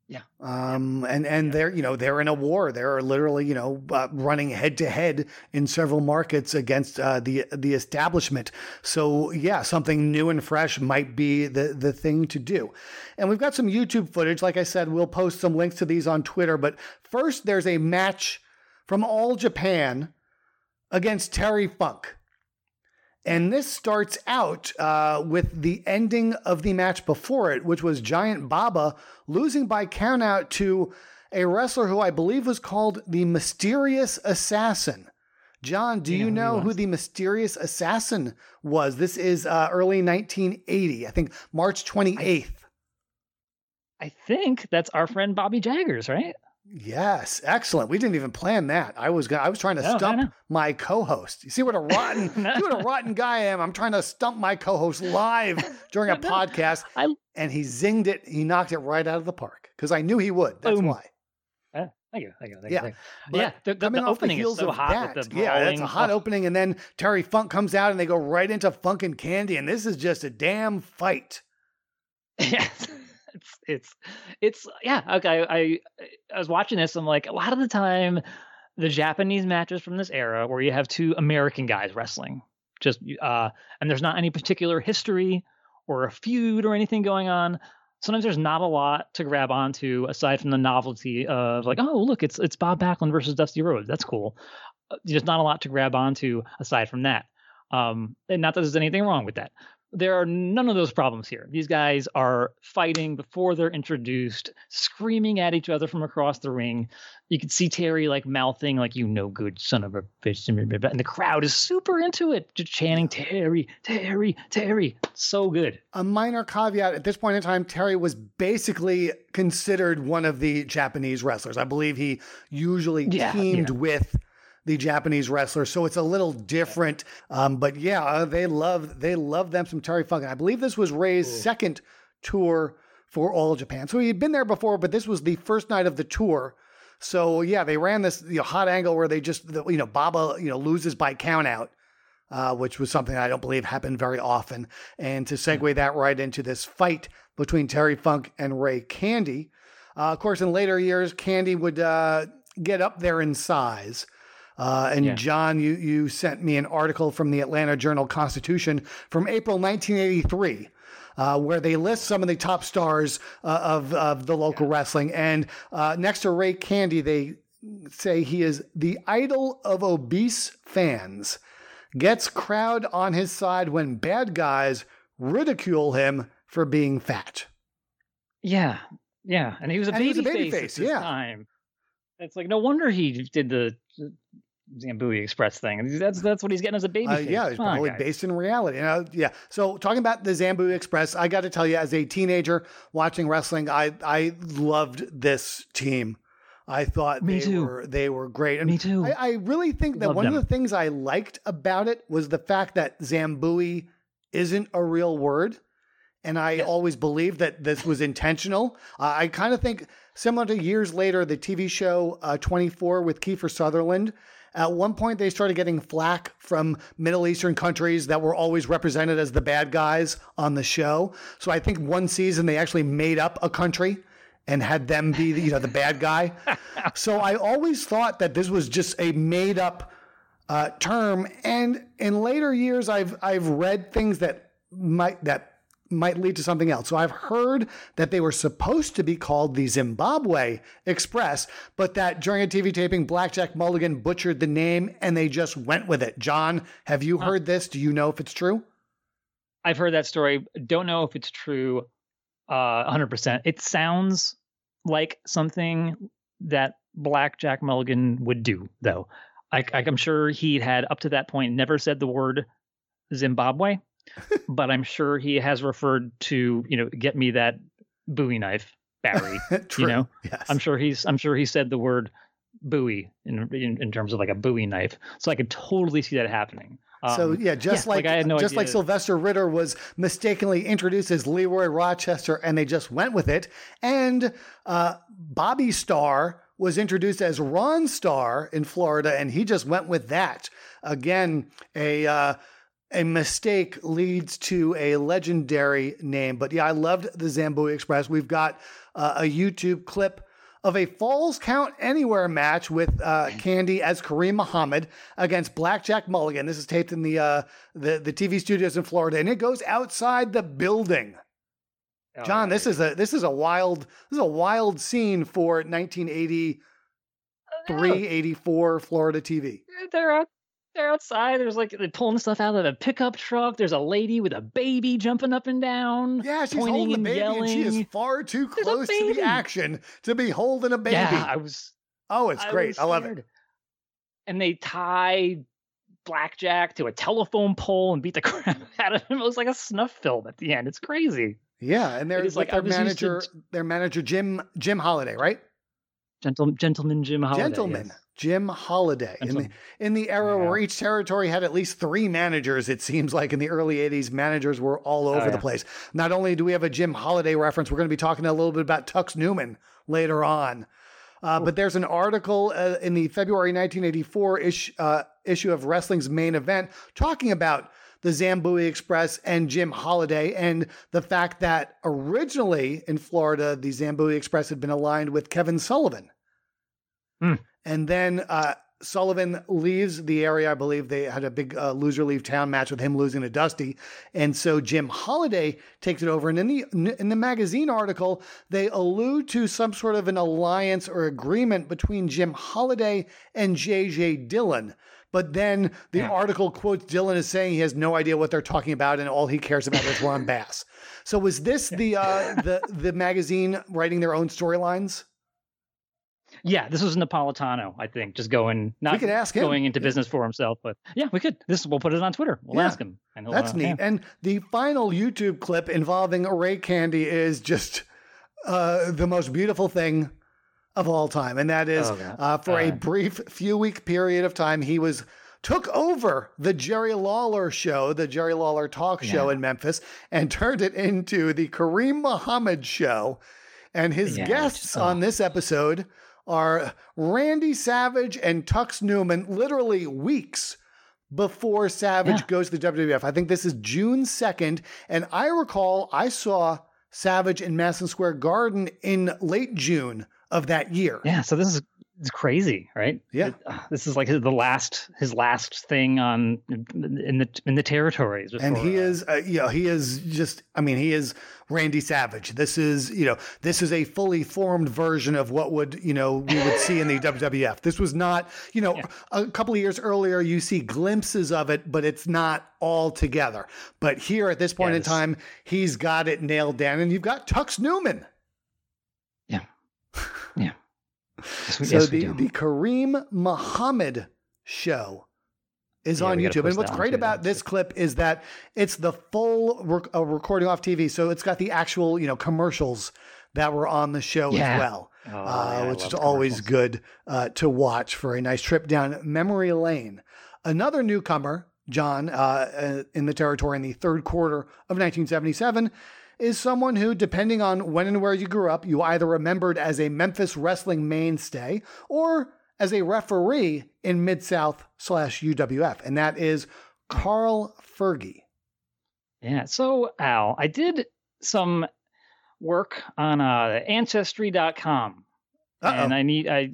Yeah. Um. And and yeah. they're you know they're in a war. They're literally you know uh, running head to head in several markets against uh, the the establishment. So yeah, something new and fresh might be the the thing to do. And we've got some YouTube footage. Like I said, we'll post some links to these on Twitter. But first, there's a match from All Japan against Terry Funk. And this starts out uh, with the ending of the match before it, which was Giant Baba losing by countout to a wrestler who I believe was called the Mysterious Assassin. John, do you, you know, know who the Mysterious Assassin was? This is uh, early nineteen eighty, I think March twenty-eighth. I, I think that's our friend Bobby Jaggers, right? Yes, excellent. We didn't even plan that. I was gonna, I was trying to no, stump my co-host. You see what a rotten, see what a rotten guy I am. I'm trying to stump my co-host live during a podcast, I, and he zinged it. He knocked it right out of the park because I knew he would. That's boom. Why. Uh, thank you, thank you, thank you. Yeah, thank you. Yeah. The, the, the opening the is so hot. That, with the yeah, it's a hot oh. opening, and then Terry Funk comes out, and they go right into Funk and Candy, and this is just a damn fight. Yes. It's, it's, it's, yeah. Okay. I, I was watching this. I'm like, a lot of the time, the Japanese matches from this era where you have two American guys wrestling just, uh, and there's not any particular history or a feud or anything going on, sometimes there's not a lot to grab onto aside from the novelty of like, oh, look, it's it's Bob Backlund versus Dusty Rhodes. That's cool. There's not a lot to grab onto aside from that. Um, and not that there's anything wrong with that. There are none of those problems here. These guys are fighting before they're introduced, screaming at each other from across the ring. You can see Terry like mouthing like, you no good son of a bitch. And the crowd is super into it, just chanting Terry, Terry, Terry. So good. A minor caveat. At this point in time, Terry was basically considered one of the Japanese wrestlers. I believe he usually yeah, teamed yeah. with the Japanese wrestler. So it's a little different. Um, but yeah, they love, they love them some Terry Funk. And I believe this was Ray's Ooh. second tour for All Japan. So he'd been there before, but this was the first night of the tour. So yeah, they ran this you know, hot angle where they just, you know, Baba, you know, loses by count out, uh, which was something I don't believe happened very often. And to segue that right into this fight between Terry Funk and Ray Candy, uh, of course, in later years, Candy would uh, get up there in size. Uh, and yeah. John, you, you sent me an article from the Atlanta Journal-Constitution from April nineteen eighty-three, uh, where they list some of the top stars uh, of, of the local yeah. wrestling. And uh, next to Ray Candy, they say he is the idol of obese fans, gets crowd on his side when bad guys ridicule him for being fat. Yeah, yeah. And he was a babyface at this yeah. time. It's like, no wonder he did the Zambui Express thing. That's that's what he's getting as a baby. Uh, yeah, it's probably on, based in reality. You know? Yeah. So talking about the Zambui Express, I got to tell you, as a teenager watching wrestling, I I loved this team. I thought Me they too. were they were great. And Me too. I, I really think that Love one them. of the things I liked about it was the fact that Zambui isn't a real word, and I yes. always believed that this was intentional. Uh, I kind of think. Similar to years later, the T V show uh, twenty-four with Kiefer Sutherland, at one point they started getting flack from Middle Eastern countries that were always represented as the bad guys on the show. So I think one season they actually made up a country and had them be the, you know, the bad guy. So I always thought that this was just a made-up uh, term. And in later years, I've I've read things that might that. might lead to something else. So I've heard that they were supposed to be called the Zimbabwe Express, but that during a T V taping, Blackjack Mulligan butchered the name and they just went with it. John, have you heard uh, this? Do you know if it's true? I've heard that story. Don't know if it's true uh, one hundred percent. It sounds like something that Blackjack Mulligan would do, though. I, I'm sure he'd had up to that point never said the word Zimbabwe. But I'm sure he has referred to, you know, get me that Bowie knife, Barry. True. You know, yes. I'm sure he's I'm sure he said the word Bowie in, in in terms of like a Bowie knife. So I could totally see that happening. Um, so, yeah, just yeah, like, like I had no just idea. Like Sylvester Ritter was mistakenly introduced as Leroy Rochester and they just went with it. And uh, Bobby Starr was introduced as Ron Starr in Florida and he just went with that. Again, a uh, A mistake leads to a legendary name. But yeah, I loved the Zambui Express. We've got uh, a YouTube clip of a Falls Count Anywhere match with uh, Candy as Kareem Muhammad against Blackjack Mulligan. This is taped in the, uh, the the T V studios in Florida, and it goes outside the building. Oh, John, this is a this is a wild this is a wild scene for nineteen eighty-three, eighty-four Florida T V. They're out. They're outside. There's like they're pulling stuff out of the pickup truck. There's a lady with a baby jumping up and down. Yeah, she's holding the baby. And, and she is far too close to the action to be holding a baby. Yeah, I was. Oh, it's I great. I love scared. it. And they tie Blackjack to a telephone pole and beat the crap out of him. It was like a snuff film at the end. It's crazy. Yeah, and there's like their manager, to... their manager Jim Jim Holiday, right? Gentle, gentleman Jim Holiday. Gentleman. Yes. Jim Holiday in the, in the era yeah. where each territory had at least three managers, it seems like in the early eighties, managers were all over oh, yeah. the place. Not only do we have a Jim Holiday reference, we're going to be talking a little bit about Tux Newman later on. Uh, cool. But there's an article uh, in the February nineteen eighty-four ish, uh, issue of Wrestling's Main Event talking about the Zambui Express and Jim Holiday, and the fact that originally in Florida, the Zambui Express had been aligned with Kevin Sullivan. Mm. And then uh, Sullivan leaves the area. I believe they had a big uh, loser leave town match with him losing to Dusty. And so Jim Holiday takes it over. And in the, in the magazine article, they allude to some sort of an alliance or agreement between Jim Holiday and J J Dillon. But then the yeah. article quotes Dillon as saying he has no idea what they're talking about and all he cares about is Ron Bass. So was this the, uh, the, the magazine writing their own storylines? Yeah, this was Napolitano, I think, just going not we could ask him. going into business for himself. But yeah, we could. This We'll put it on Twitter. We'll yeah, ask him. And that's uh, neat. Yeah. And the final YouTube clip involving Ray Candy is just uh, the most beautiful thing of all time. And that is oh, uh, for uh, a brief few week period of time, he was took over the Jerry Lawler show, the Jerry Lawler talk yeah. show in Memphis, and turned it into the Kareem Muhammad show. And his yeah, guests on this episode are Randy Savage and Tux Newman, literally weeks before Savage yeah. goes to the W W F. I think this is June second. And I recall I saw Savage in Madison Square Garden in late June of that year. Yeah. So this is it's crazy, right? Yeah. It, uh, this is like his, the last, his last thing on in the, in the territories. Before, and he uh, is, uh, you know, he is just, I mean, he is Randy Savage. This is, you know, this is a fully formed version of what would, you know, we would see in the W W F. This was not, you know, yeah. a couple of years earlier, you see glimpses of it, but it's not all together. But here at this point yeah, in this... time, he's got it nailed down and you've got Tux Newman. Yeah. Yeah. Yes, we, so yes, the, the Kareem Muhammad show is yeah, on YouTube. And what's great about this clip is that it's the full rec- uh, recording off T V. So it's got the actual, you know, commercials that were on the show yeah. as well, oh, uh, yeah, which is always good uh, to watch for a nice trip down memory lane. Another newcomer, John, uh, in the territory in the third quarter of nineteen seventy-seven is someone who, depending on when and where you grew up, you either remembered as a Memphis wrestling mainstay or as a referee in Mid-South slash U W F, and that is Carl Fergie. Yeah, so, Al, I did some work on uh, Ancestry dot com, Uh-oh. and I need... I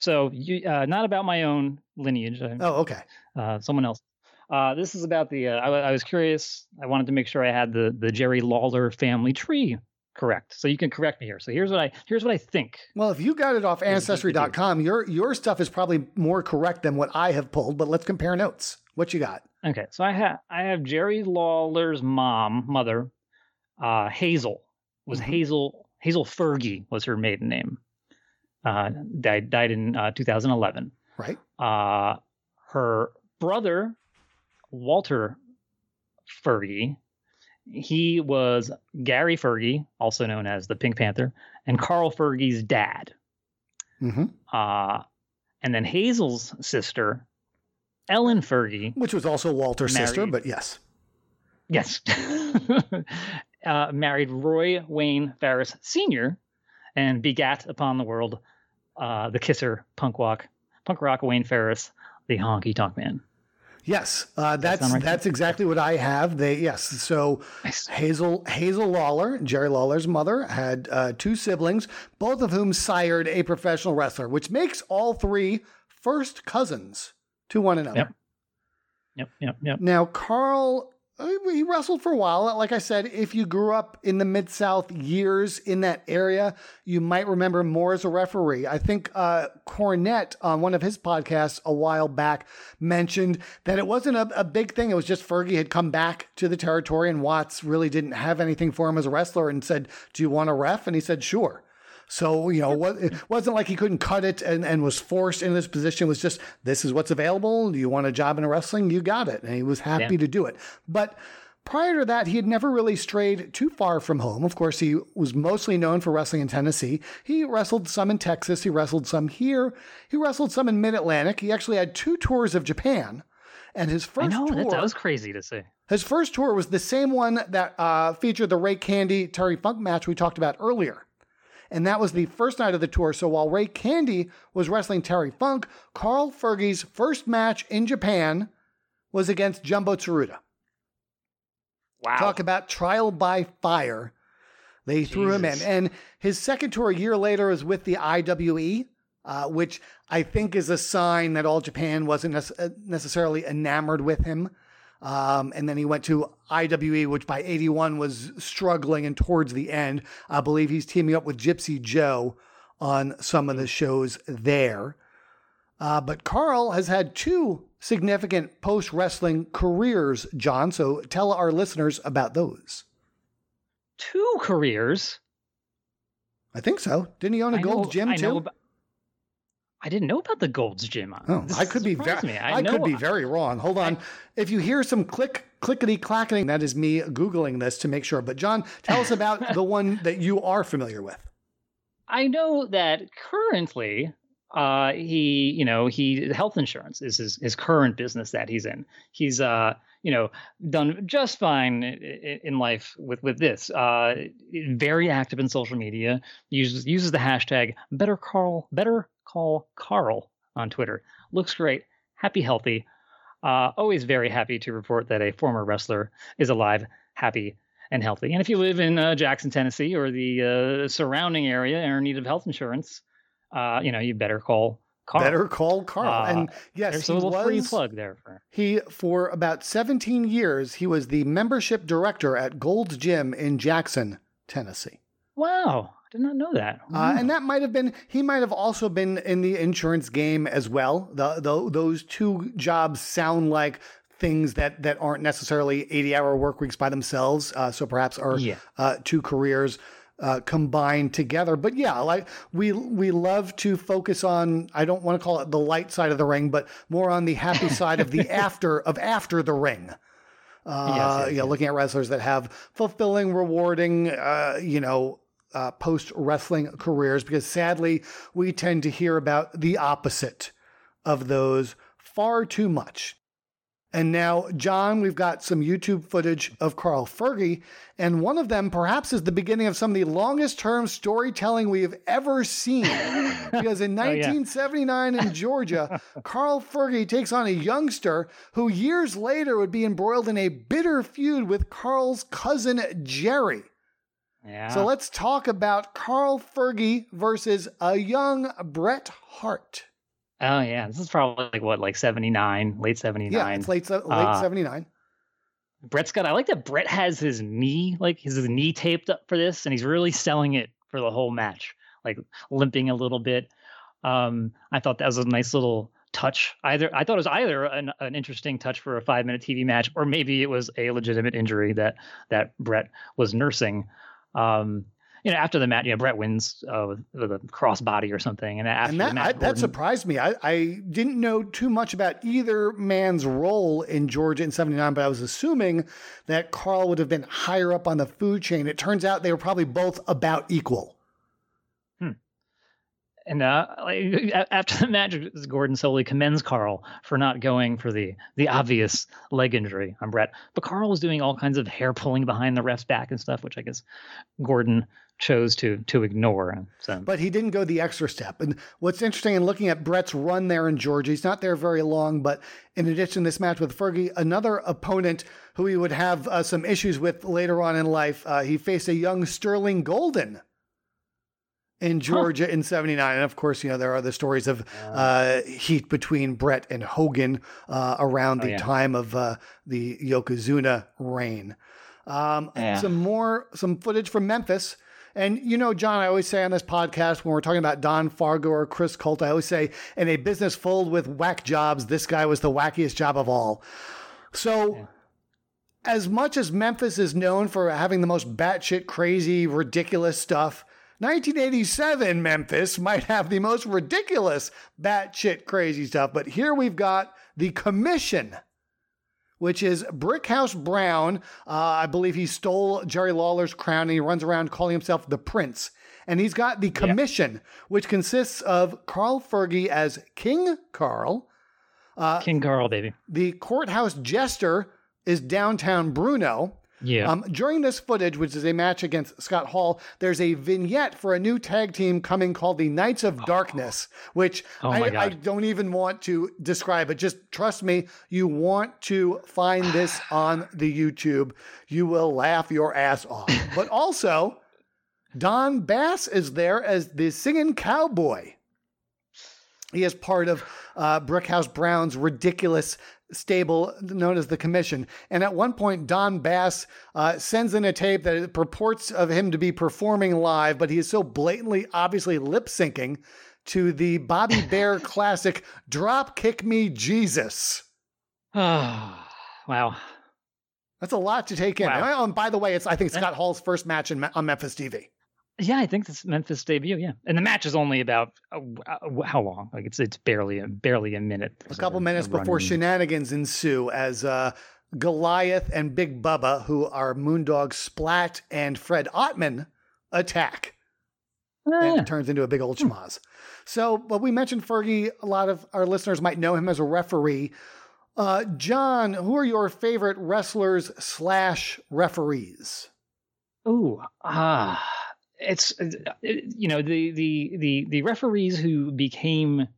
So, you, uh, not about my own lineage. Oh, okay. Uh, someone else. Uh, this is about the, uh, I, I was curious. I wanted to make sure I had the, the Jerry Lawler family tree correct. So you can correct me here. So here's what I, here's what I think. Well, if you got it off ancestry dot com, your, your stuff is probably more correct than what I have pulled, but let's compare notes. What you got? Okay. So I have, I have Jerry Lawler's mom, mother, uh, Hazel was mm-hmm. Hazel, Hazel Fergie was her maiden name. Uh, died, died in uh, two thousand eleven. Right. Uh, her brother, Walter Fergie, he was Gary Fergie, also known as the Pink Panther, and Carl Fergie's dad. Mm-hmm. Uh, and then Hazel's sister, Ellen Fergie. Which was also Walter's married, sister, but yes. Yes. uh, married Roy Wayne Farris Senior and begat upon the world uh, the kisser, punk rock, punk rock Wayne Farris, the honky tonk man. Yes, uh, that's right. That's exactly what I have. They yes. So nice. Hazel Hazel Lawler, Jerry Lawler's mother, had uh, two siblings, both of whom sired a professional wrestler, which makes all three first cousins to one another. Yep, yep, yep. yep. Now Carl, he wrestled for a while. Like I said, if you grew up in the Mid-South years in that area, you might remember more as a referee. I think uh, Cornette on one of his podcasts a while back mentioned that it wasn't a, a big thing. It was just Fergie had come back to the territory and Watts really didn't have anything for him as a wrestler and said, do you want a ref? And he said, sure. So, you know, it wasn't like he couldn't cut it and, and was forced into this position. It was just, this is what's available. Do you want a job in wrestling? You got it. And he was happy yeah. to do it. But prior to that, he had never really strayed too far from home. Of course, he was mostly known for wrestling in Tennessee. He wrestled some in Texas. He wrestled some here. He wrestled some in Mid-Atlantic. He actually had two tours of Japan. And his first I know, tour, that was crazy to say. His first tour was the same one that uh, featured the Ray Candy, Terry Funk match we talked about earlier. And that was the first night of the tour. So while Ray Candy was wrestling Terry Funk, Carl Fergie's first match in Japan was against Jumbo Tsuruta. Wow. Talk about trial by fire. They Jesus. threw him in. And his second tour a year later was with the I W E. uh, which I think is a sign that All Japan wasn't ne- necessarily enamored with him. Um, and then he went to I W E, which by eighty-one was struggling. And towards the end, I believe he's teaming up with Gypsy Joe on some of the shows there. Uh, but Carl has had two significant post-wrestling careers, John. So tell our listeners about those. Two careers? I think so. Didn't he own a I Gold's know, Gym I too? About, I didn't know about the Gold's Gym. Oh, this I could be very, I, I know, could be very wrong. Hold on. I, if you hear some click, clickety clacketing, that is me Googling this to make sure. But John, tell us about the one that you are familiar with. I know that currently, uh, he, you know, he health insurance is his, his current business that he's in. He's, uh, you know, done just fine in life with, with this. Uh, very active in social media, uses uses the hashtag Better Carl, Better Call Carl on Twitter. Looks great, happy, healthy. Uh, always very happy to report that a former wrestler is alive, happy, and healthy. And if you live in uh, Jackson, Tennessee, or the uh, surrounding area and are in need of health insurance, uh, you know, you better call Carl. Better call Carl. Uh, and yes, there's a little was, free plug there. For... He, for about seventeen years, he was the membership director at Gold's Gym in Jackson, Tennessee. Wow. I did not know that. Wow. Uh, and that might have been, he might have also been in the insurance game as well. The, the Those two jobs sound like things that, that aren't necessarily eighty-hour work weeks by themselves. Uh, so perhaps are yeah. uh, two careers Uh, combined together. But yeah, like we we love to focus on, I don't want to call it the light side of the ring, but more on the happy side of the after of after the ring. Uh, yes, yes, yeah, yes. Looking at wrestlers that have fulfilling, rewarding, uh, you know, uh, post-wrestling careers, because sadly we tend to hear about the opposite of those far too much. And now, John, we've got some YouTube footage of Carl Fergie, and one of them perhaps is the beginning of some of the longest-term storytelling we have ever seen. Because in nineteen seventy-nine oh, yeah. in Georgia, Carl Fergie takes on a youngster who years later would be embroiled in a bitter feud with Carl's cousin, Jerry. Yeah. So let's talk about Carl Fergie versus a young Bret Hart. Oh, yeah. This is probably like what, like seventy-nine, late seventy-nine. Yeah, it's late, late uh, seventy-nine. Bret's got, I like that Bret has his knee, like his, his knee taped up for this, and he's really selling it for the whole match, like limping a little bit. Um, I thought that was a nice little touch. Either I thought it was either an, an interesting touch for a five minute T V match, or maybe it was a legitimate injury that, that Bret was nursing. Um, You know, after the match, you know, Bret wins uh, with a crossbody or something. And, after and that, the match, I, Gordon... that surprised me. I, I didn't know too much about either man's role in Georgia in seventy-nine, but I was assuming that Carl would have been higher up on the food chain. It turns out they were probably both about equal. Hmm. And uh, like, after the match, Gordon solely commends Carl for not going for the the obvious leg injury on Bret. But Carl was doing all kinds of hair pulling behind the ref's back and stuff, which I guess Gordon chose to to ignore. So. But he didn't go the extra step. And what's interesting in looking at Bret's run there in Georgia, he's not there very long, but in addition to this match with Fergie, another opponent who he would have uh, some issues with later on in life, uh, he faced a young Sterling Golden in Georgia huh. in seventy-nine. And of course, you know, there are the stories of uh, uh, heat between Bret and Hogan uh, around the oh, yeah. time of uh, the Yokozuna reign. Um, yeah. Some more, some footage from Memphis. And, you know, John, I always say on this podcast, when we're talking about Don Fargo or Chris Colt, I always say, in a business full with whack jobs, this guy was the wackiest job of all. So... Yeah. As much as Memphis is known for having the most batshit crazy, ridiculous stuff, nineteen eighty-seven Memphis might have the most ridiculous batshit crazy stuff. But here we've got the commission, which is Brickhouse Brown. Uh, I believe he stole Jerry Lawler's crown, and he runs around calling himself the Prince. And he's got the commission, yeah. which consists of Carl Fergie as King Carl. Uh, King Carl, baby. The courthouse jester is Downtown Bruno. Yeah. Um, during this footage, which is a match against Scott Hall, there's a vignette for a new tag team coming called the Knights of oh. Darkness, which oh I, I don't even want to describe, but just trust me, you want to find this on the YouTube. You will laugh your ass off. But also, Don Bass is there as the singing cowboy. He is part of uh, Brickhouse Brown's ridiculous stable known as the Commission. And at one point, Don Bass uh, sends in a tape that it purports of him to be performing live, but he is so blatantly, obviously lip syncing to the Bobby Bear classic, Drop Kick Me Jesus. Oh, wow. That's a lot to take in. Wow. And by the way, it's I think Scott Hall's first match in, on Memphis T V. Yeah, I think it's Memphis debut. Yeah, and the match is only about uh, how long? Like it's it's barely a, barely a minute. A couple a, minutes a before shenanigans ensue as uh, Goliath and Big Bubba, who are Moondog Splat and Fred Ottman, attack, ah. and it turns into a big old schmoz. So, but we mentioned Fergie. A lot of our listeners might know him as a referee. Uh, John, who are your favorite wrestlers slash referees? Ooh, ah. Uh. It's, you know, the, the, the, the referees who became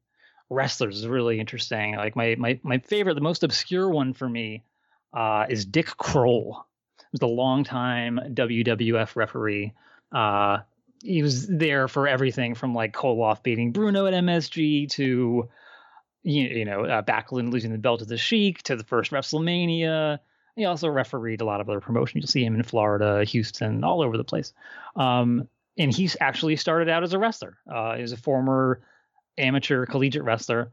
wrestlers is really interesting. Like my, my, my favorite, the most obscure one for me uh, is Dick Kroll. He was the longtime W W F referee. Uh, he was there for everything from like Koloff beating Bruno at M S G to, you, you know, uh, Backlund losing the belt to the Sheik to the first WrestleMania. He also refereed a lot of other promotions. You'll see him in Florida, Houston, all over the place. Um, and he's actually started out as a wrestler. Uh, he was a former amateur collegiate wrestler.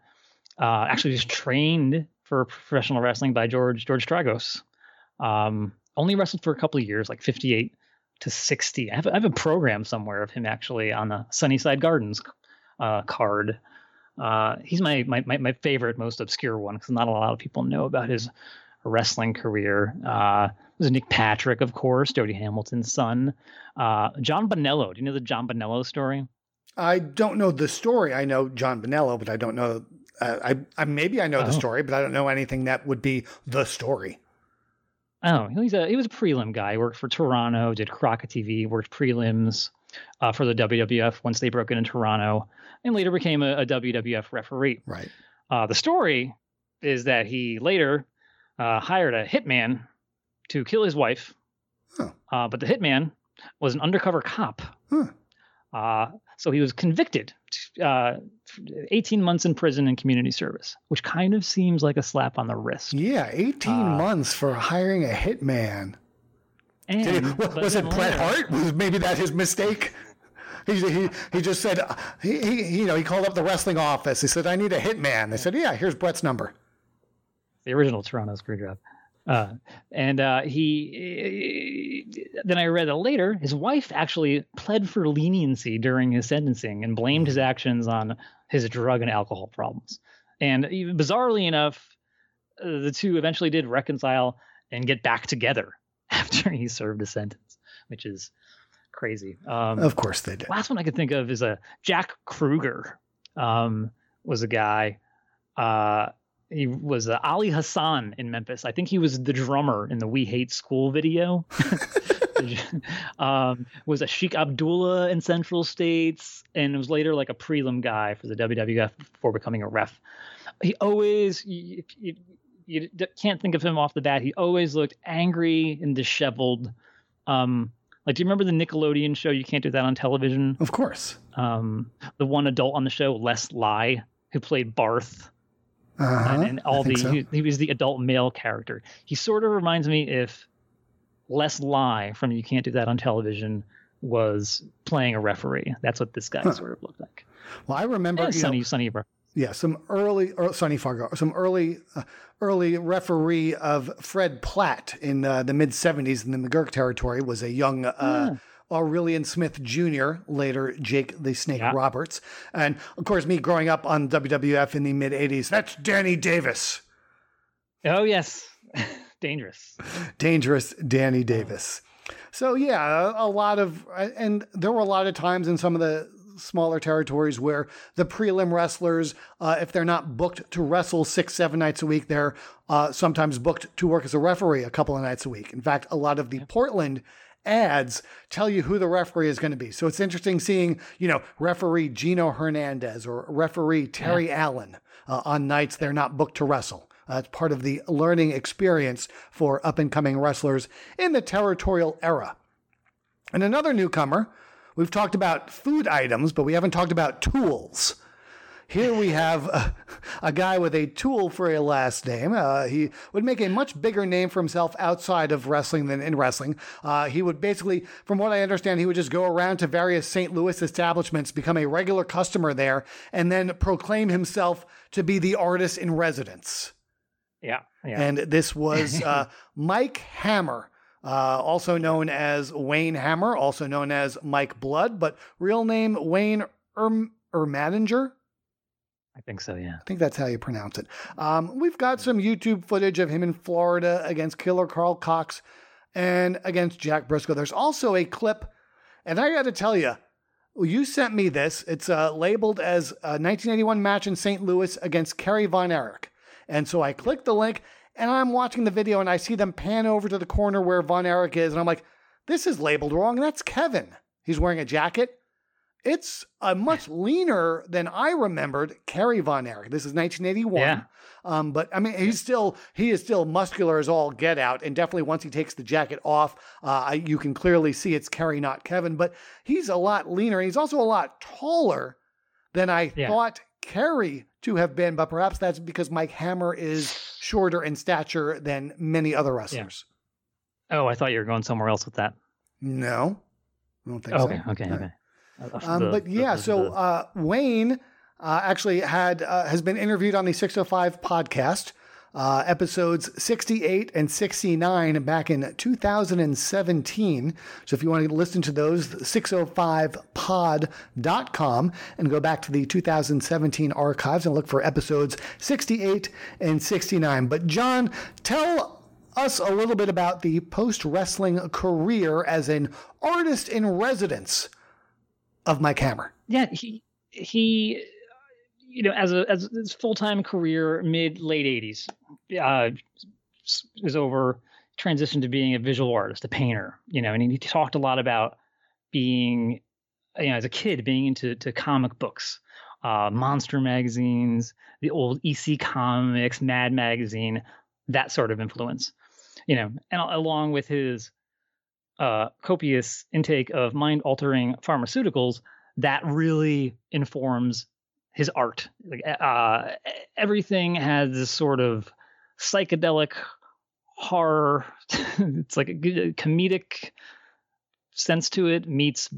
Uh, actually, was trained for professional wrestling by George George Stragos. Um, only wrestled for a couple of years, like fifty-eight to sixty. I have, I have a program somewhere of him actually on the Sunnyside Gardens uh, card. Uh, he's my, my my my favorite, most obscure one because not a lot of people know about his wrestling career. Uh, was Nick Patrick, of course, Jody Hamilton's son. Uh, John Bonello. Do you know the John Bonello story? I don't know the story. I know John Bonello, but I don't know. Uh, I, I maybe I know oh. the story, but I don't know anything that would be the story. Oh, he's a he was a prelim guy. He worked for Toronto, did Crockett T V, worked prelims uh, for the W W F once they broke into Toronto, and later became a, a W W F referee. Right. Uh, the story is that he later. Uh, hired a hitman to kill his wife, huh. uh, but the hitman was an undercover cop. Huh. Uh, so he was convicted, uh, eighteen months in prison and community service, which kind of seems like a slap on the wrist. Yeah, eighteen uh, months for hiring a hitman. And, Did it, was, was it Bret Hart? Was maybe that his mistake? He he he just said he, he you know he called up the wrestling office. He said, "I need a hitman." They said, "Yeah, here's Bret's number." The original Toronto Screwjob. Uh, and uh, he, then I read that later, his wife actually pled for leniency during his sentencing and blamed his actions on his drug and alcohol problems. And bizarrely enough, uh, the two eventually did reconcile and get back together after he served his sentence, which is crazy. Um, of course they did. Last one I could think of is a uh, Jack Kruger um, was a guy, uh, He was uh, Ali Hassan in Memphis. I think he was the drummer in the We Hate School video. um, was a Sheik Abdullah in Central States and was later like a prelim guy for the W W F before becoming a ref. He always, you, you, you can't think of him off the bat. He always looked angry and disheveled. Um, like, do you remember the Nickelodeon show? You can't do that on television. Of course. Um, the one adult on the show, Les Lye, who played Barth. Uh-huh. And, and all the so. he, he was the adult male character. He sort of reminds me if Les Lye from You Can't Do That on Television was playing a referee. That's what this guy huh. sort of looked like. Well, I remember yeah, you Sonny, know, Sonny Fargo. Yeah, some early, early Sonny Fargo, some early, uh, early referee of Fred Platt in uh, the mid seventies in the McGurk territory was a young. Uh, yeah. Aurelian Smith Junior, later Jake the Snake yeah. Roberts. And, of course, me growing up on W W F in the mid-eighties, that's Danny Davis. Oh, yes. Dangerous. Dangerous Danny Davis. So, yeah, a, a lot of... And there were a lot of times in some of the smaller territories where the prelim wrestlers, uh, if they're not booked to wrestle six, seven nights a week, they're uh, sometimes booked to work as a referee a couple of nights a week. In fact, a lot of the yeah. Portland ads tell you who the referee is going to be. So it's interesting seeing, you know, referee Gino Hernandez or referee Terry yeah. Allen uh, on nights they're not booked to wrestle. Uh, it's part of the learning experience for up-and-coming wrestlers in the territorial era. And another newcomer, we've talked about food items, but we haven't talked about tools. Here we have a, a guy with a tool for a last name. Uh, he would make a much bigger name for himself outside of wrestling than in wrestling. Uh, he would basically, from what I understand, he would just go around to various Saint Louis establishments, become a regular customer there, and then proclaim himself to be the artist in residence. Yeah. yeah. And this was uh, Mike Hammer. Uh, also known as Wayne Hammer, also known as Mike Blood, but real name Wayne Erm- Ermatinger? I think so, yeah. I think that's how you pronounce it. Um, we've got some YouTube footage of him in Florida against Killer Carl Cox and against Jack Briscoe. There's also a clip, and I got to tell you, you sent me this. It's uh, labeled as a nineteen eighty-one match in Saint Louis against Kerry Von Erich. And so I clicked the link, and I'm watching the video, and I see them pan over to the corner where Von Erich is, and I'm like, this is labeled wrong. That's Kevin. He's wearing a jacket. It's a much leaner than I remembered Kerry Von Erich. This is nineteen eighty-one. Yeah. Um, but, I mean, he's still he is still muscular as all get out, and definitely once he takes the jacket off, uh, you can clearly see it's Kerry, not Kevin. But he's a lot leaner, and he's also a lot taller than I yeah. thought Kerry to have been, but perhaps that's because Mike Hammer is shorter in stature than many other wrestlers. Yeah. Oh, I thought you were going somewhere else with that. No, I don't think oh, so. Okay, okay, no. okay. Um, the, but yeah, the, the, so uh, Wayne uh, actually had uh, has been interviewed on the six oh five podcast, uh, episodes sixty-eight and sixty-nine back in two thousand seventeen. So if you want to listen to those, six oh five pod dot com, and go back to the two thousand seventeen archives and look for episodes sixty-eight and sixty-nine. But John, tell us a little bit about the post-wrestling career as an artist in residence of Mike Hammer. Yeah, he he, you know, as a as his full-time career, mid late eighties, uh, was over, transitioned to being a visual artist, a painter. You know, and he, he talked a lot about being, you know, as a kid, being into to comic books, uh, monster magazines, the old E C Comics, Mad Magazine, that sort of influence. You know, and along with his Uh, copious intake of mind-altering pharmaceuticals, that really informs his art. Like, uh, everything has this sort of psychedelic horror. It's like a, a comedic sense to it meets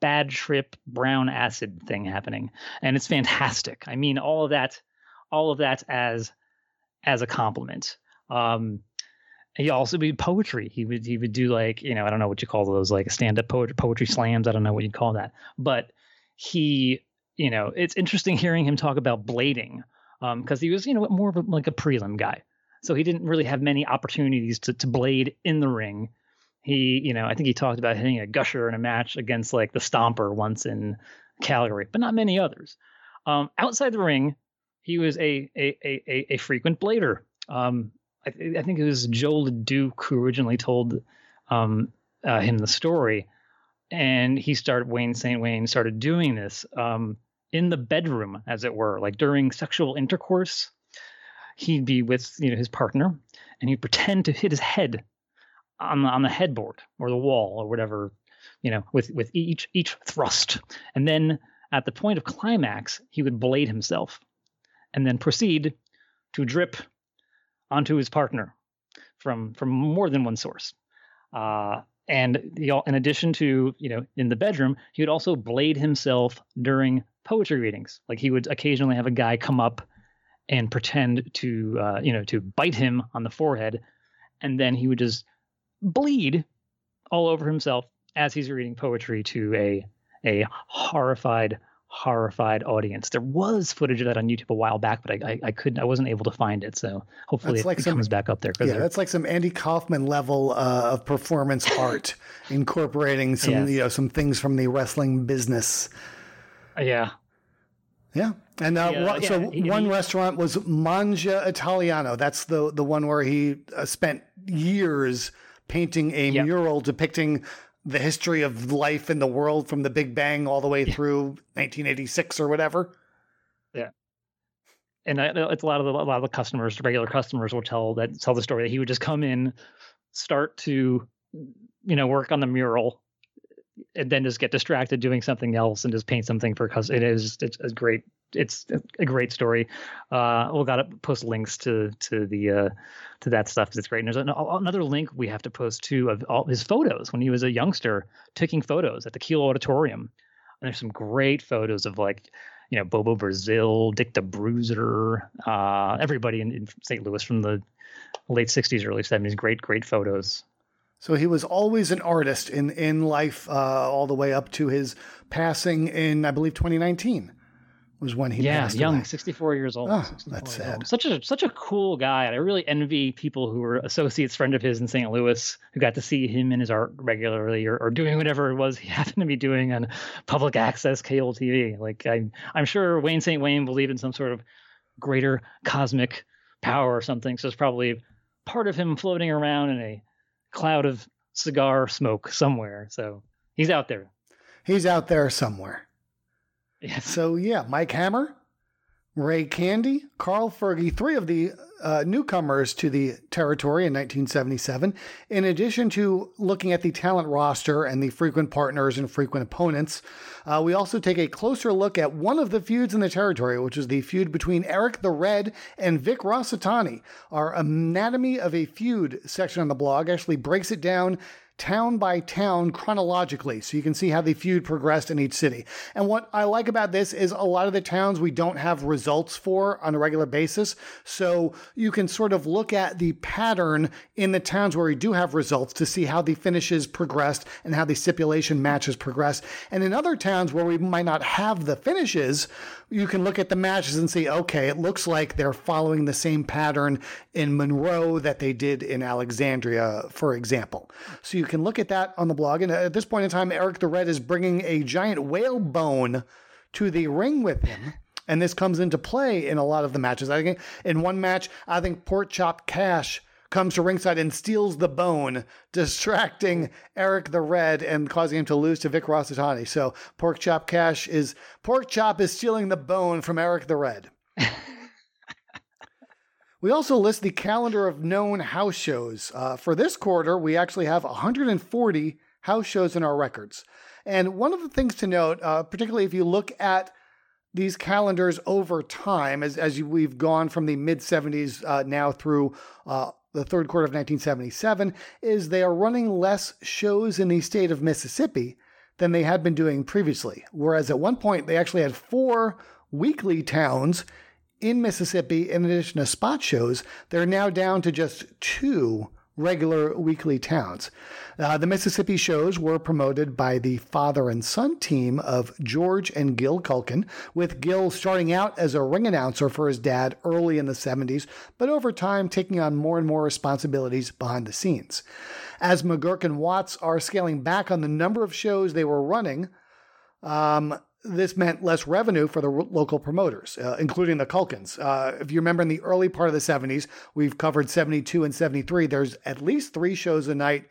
bad trip, brown acid thing happening, and it's fantastic. I mean, all of that, all of that as as a compliment. Um, He also did poetry. He would he would do like, you know, I don't know what you call those, like stand-up poetry, poetry slams. I don't know what you'd call that. But he, you know, it's interesting hearing him talk about blading because um, he was, you know, more of a, like a prelim guy. So he didn't really have many opportunities to, to blade in the ring. He, you know, I think he talked about hitting a gusher in a match against like the Stomper once in Calgary, but not many others. Um, outside the ring, he was a a a, a frequent blader. Um I, th- I think it was Joe LeDuc who originally told um, uh, him the story, and he started Wayne Saint Wayne started doing this um, in the bedroom, as it were, like during sexual intercourse. He'd be with, you know, his partner, and he'd pretend to hit his head on the, on the headboard or the wall or whatever, you know, with with each each thrust, and then at the point of climax, he would blade himself, and then proceed to drip onto his partner from from more than one source. Uh, and he, in addition to, you know, in the bedroom, he would also blade himself during poetry readings. Like he would occasionally have a guy come up and pretend to, uh, you know, to bite him on the forehead. And then he would just bleed all over himself as he's reading poetry to a a horrified, horrified audience. There was footage of that on YouTube a while back, but I I, I couldn't I wasn't able to find it. So hopefully that's it, like it some, comes back up there. Yeah, that's like some Andy Kaufman level uh, of performance art, incorporating some yeah. you know some things from the wrestling business. Yeah, yeah, and uh, yeah, one, yeah. so he, one he, restaurant was Mangia Italiano. That's the the one where he uh, spent years painting a yeah. mural depicting the history of life in the world from the Big Bang all the way yeah. through nineteen eighty-six or whatever. Yeah. And I, it's a lot of the, a lot of the customers, regular customers will tell that, tell the story that he would just come in, start to, you know, work on the mural and then just get distracted doing something else and just paint something for customers. It is, it's a great it's a great story. Uh, we'll gotta post links to to the uh, to that stuff because it's great. And there's an, another link we have to post too of all his photos when he was a youngster taking photos at the Kiel Auditorium. And there's some great photos of like, you know, Bobo Brazil, Dick the Bruiser, uh, everybody in, in Saint Louis from the late sixties, early seventies. Great, great photos. So he was always an artist in in life, uh, all the way up to his passing in, I believe, twenty nineteen was when he yeah, passed young, away. sixty-four years old. Oh, sixty-four that's years sad. Old. Such a such a cool guy. And I really envy people who were associates, friend of his in Saint Louis, who got to see him and his art regularly, or, or doing whatever it was he happened to be doing on public access cable T V. Like I, I'm sure Wayne Saint Wayne believed in some sort of greater cosmic power or something. So it's probably part of him floating around in a cloud of cigar smoke somewhere. So he's out there. He's out there somewhere. Yes. So yeah, Mike Hammer, Ray Candy, Carl Fergie, three of the uh, newcomers to the territory in nineteen seventy-seven. In addition to looking at the talent roster and the frequent partners and frequent opponents, uh, we also take a closer look at one of the feuds in the territory, which is the feud between Eric the Red and Vic Rossitani. Our Anatomy of a Feud section on the blog actually breaks it down town by town chronologically, so you can see how the feud progressed in each city. And what I like about this is a lot of the towns we don't have results for on a regular basis, so you can sort of look at the pattern in the towns where we do have results to see how the finishes progressed and how the stipulation matches progressed. And in other towns where we might not have the finishes, you can look at the matches and see, okay, it looks like they're following the same pattern in Monroe that they did in Alexandria, for example. So you can look at that on the blog. And at this point in time, Eric the Red is bringing a giant whalebone to the ring with him. And this comes into play in a lot of the matches. I think in one match, I think Pork Chop Cash comes to ringside and steals the bone, distracting Eric the Red and causing him to lose to Vic Rossitani. So Pork Chop Cash is Pork Chop is stealing the bone from Eric the Red. We also list the calendar of known house shows. Uh, for this quarter, we actually have one hundred forty house shows in our records. And one of the things to note, uh, particularly if you look at these calendars over time, as, as you, we've gone from the mid-seventies uh, now through uh, the third quarter of nineteen seventy-seven, is they are running less shows in the state of Mississippi than they had been doing previously. Whereas at one point, they actually had four weekly towns in Mississippi, in addition to spot shows. They're now down to just two regular weekly towns. Uh, the Mississippi shows were promoted by the father and son team of George and Gil Culkin, with Gil starting out as a ring announcer for his dad early in the seventies, but over time taking on more and more responsibilities behind the scenes. As McGurk and Watts are scaling back on the number of shows they were running, um, this meant less revenue for the local promoters, uh, including the Culkins. Uh, if you remember in the early part of the seventies, we've covered seventy-two and seventy-three. There's at least three shows a night,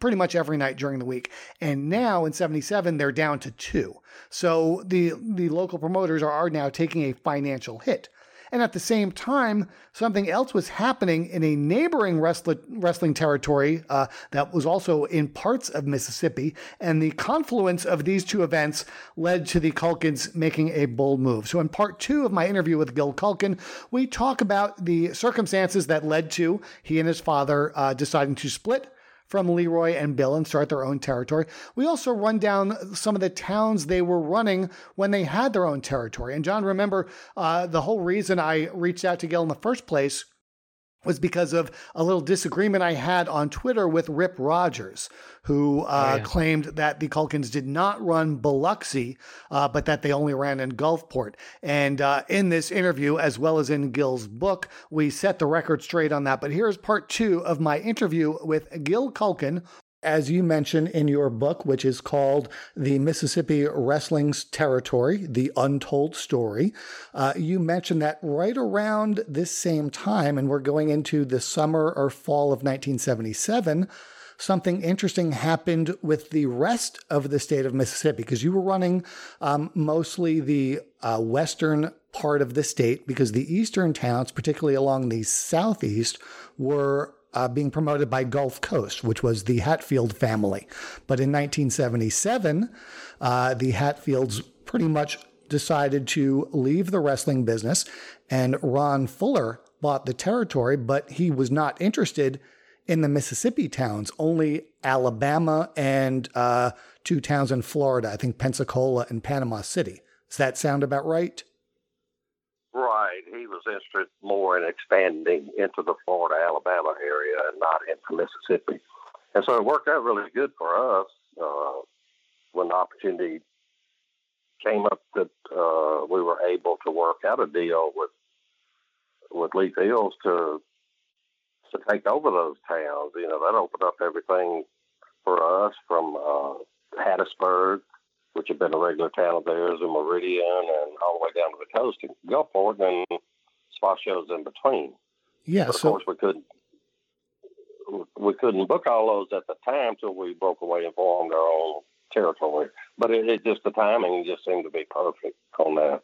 pretty much every night during the week. And now in seventy-seven, they're down to two. So the, the local promoters are, are now taking a financial hit. And at the same time, something else was happening in a neighboring wrestler, wrestling territory uh, that was also in parts of Mississippi. And the confluence of these two events led to the Culkins making a bold move. So in part two of my interview with Gil Culkin, we talk about the circumstances that led to he and his father uh, deciding to split from Leroy and Bill and start their own territory. We also run down some of the towns they were running when they had their own territory. And John, remember, uh, the whole reason I reached out to Gil in the first place was because of a little disagreement I had on Twitter with Rip Rogers, who uh, oh, yeah. claimed that the Culkins did not run Biloxi, uh, but that they only ran in Gulfport. And uh, in this interview, as well as in Gil's book, we set the record straight on that. But here's part two of my interview with Gil Culkin. As you mentioned in your book, which is called The Mississippi Wrestling's Territory, The Untold Story, uh, you mentioned that right around this same time, and we're going into the summer or fall of nineteen seventy-seven, something interesting happened with the rest of the state of Mississippi, because you were running um, mostly the uh, western part of the state, because the eastern towns, particularly along the southeast, were Uh, being promoted by Gulf Coast, which was the Hatfield family. But in nineteen seventy-seven, uh, the Hatfields pretty much decided to leave the wrestling business, and Ron Fuller bought the territory, but he was not interested in the Mississippi towns, only Alabama and uh, two towns in Florida, I think Pensacola and Panama City. Does that sound about right? Right. He was interested more in expanding into the Florida, Alabama area and not into Mississippi. And so it worked out really good for us uh, when the opportunity came up that uh, we were able to work out a deal with with Leaf Hills to to take over those towns. You know, that opened up everything for us from uh, Hattiesburg, which had been a regular town of theirs, and Meridian, and all the way down to the coast, and Gulfport, and Spasho's in between. Yeah, but of so- course, we couldn't we couldn't book all those at the time till we broke away and formed our own territory. But it, it just the timing just seemed to be perfect on that.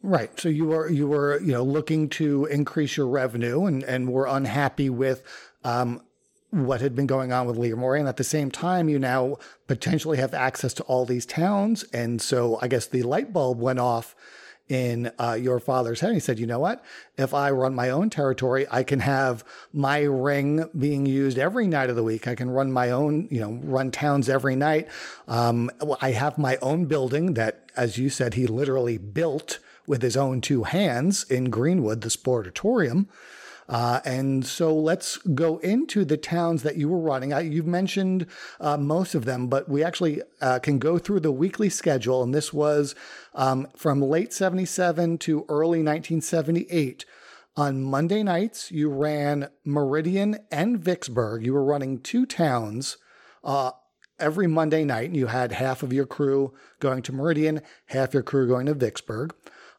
Right. So you were, you were, you know, looking to increase your revenue and, and were unhappy with um, what had been going on with Livermore. And at the same time, you now potentially have access to all these towns. And so I guess the light bulb went off in uh, your father's head. He said, you know what, if I run my own territory, I can have my ring being used every night of the week. I can run my own, you know, run towns every night. Um, I have my own building that, as you said, he literally built with his own two hands in Greenwood, the Sportatorium. Uh, and so let's go into the towns that you were running. I, you've mentioned uh, most of them, but we actually uh, can go through the weekly schedule. And this was um, from late seventy-seven to early nineteen seventy-eight. On Monday nights, you ran Meridian and Vicksburg. You were running two towns uh, every Monday night, and you had half of your crew going to Meridian, half your crew going to Vicksburg.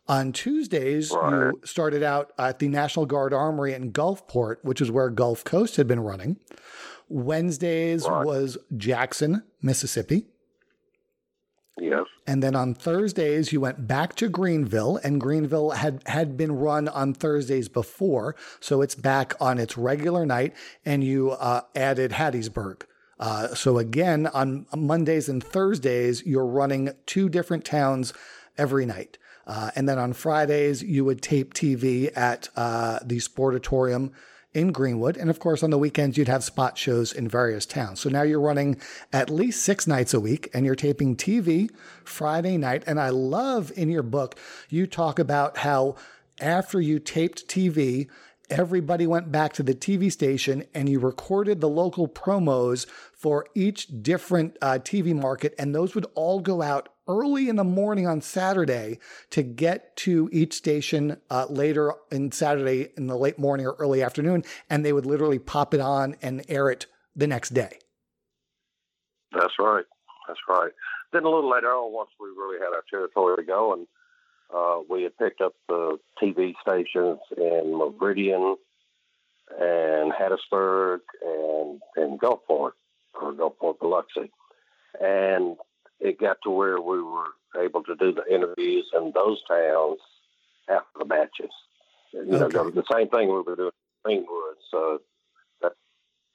On Tuesdays, right. You started out at the National Guard Armory in Gulfport, which is where Gulf Coast had been running. Wednesdays right. was Jackson, Mississippi. Yes. And then on Thursdays, you went back to Greenville, and Greenville had, had been run on Thursdays before, so it's back on its regular night, and you uh, added Hattiesburg. Uh, so again, on Mondays and Thursdays, you're running two different towns every night. Uh, and then on Fridays, you would tape T V at uh, the Sportatorium in Greenwood. And of course, on the weekends, you'd have spot shows in various towns. So now you're running at least six nights a week, and you're taping T V Friday night. And I love in your book, you talk about how after you taped T V, everybody went back to the T V station and you recorded the local promos for each different uh, T V market. And those would all go out early in the morning on Saturday to get to each station uh, later in Saturday in the late morning or early afternoon. And they would literally pop it on and air it the next day. That's right. That's right. Then a little later on, once we really had our territory going, Uh, we had picked up the T V stations in Meridian and Hattiesburg and, and Gulfport, or Gulfport, Biloxi. And it got to where we were able to do the interviews in those towns after the matches. You okay. know, the, the same thing we were doing in Greenwood. So that,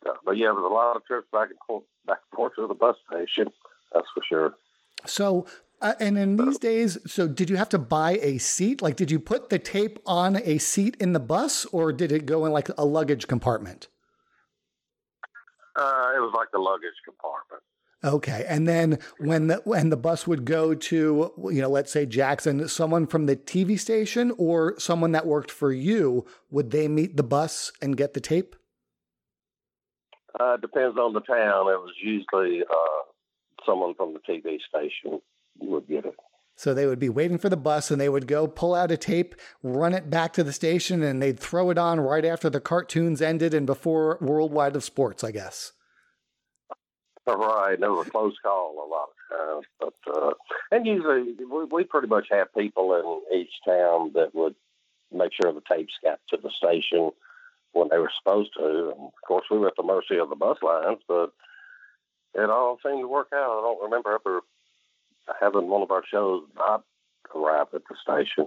uh, but yeah, there was a lot of trips back and forth, back and forth to the bus station, that's for sure. So... Uh, and in these days, so did you have to buy a seat? Like, did you put the tape on a seat in the bus, or did it go in like a luggage compartment? Uh, it was like the luggage compartment. Okay. And then when the, when the bus would go to, you know, let's say Jackson, someone from the T V station or someone that worked for you, would they meet the bus and get the tape? Uh, depends on the town. It was usually uh, someone from the T V station. You would get it. So they would be waiting for the bus, and they would go pull out a tape, run it back to the station, and they'd throw it on right after the cartoons ended and before Worldwide of Sports, I guess. All right. That was a close call a lot of times. But, uh, and usually we, we pretty much have people in each town that would make sure the tapes got to the station when they were supposed to. And, of course, we were at the mercy of the bus lines, but it all seemed to work out. I don't remember ever having one of our shows not arrive at the station.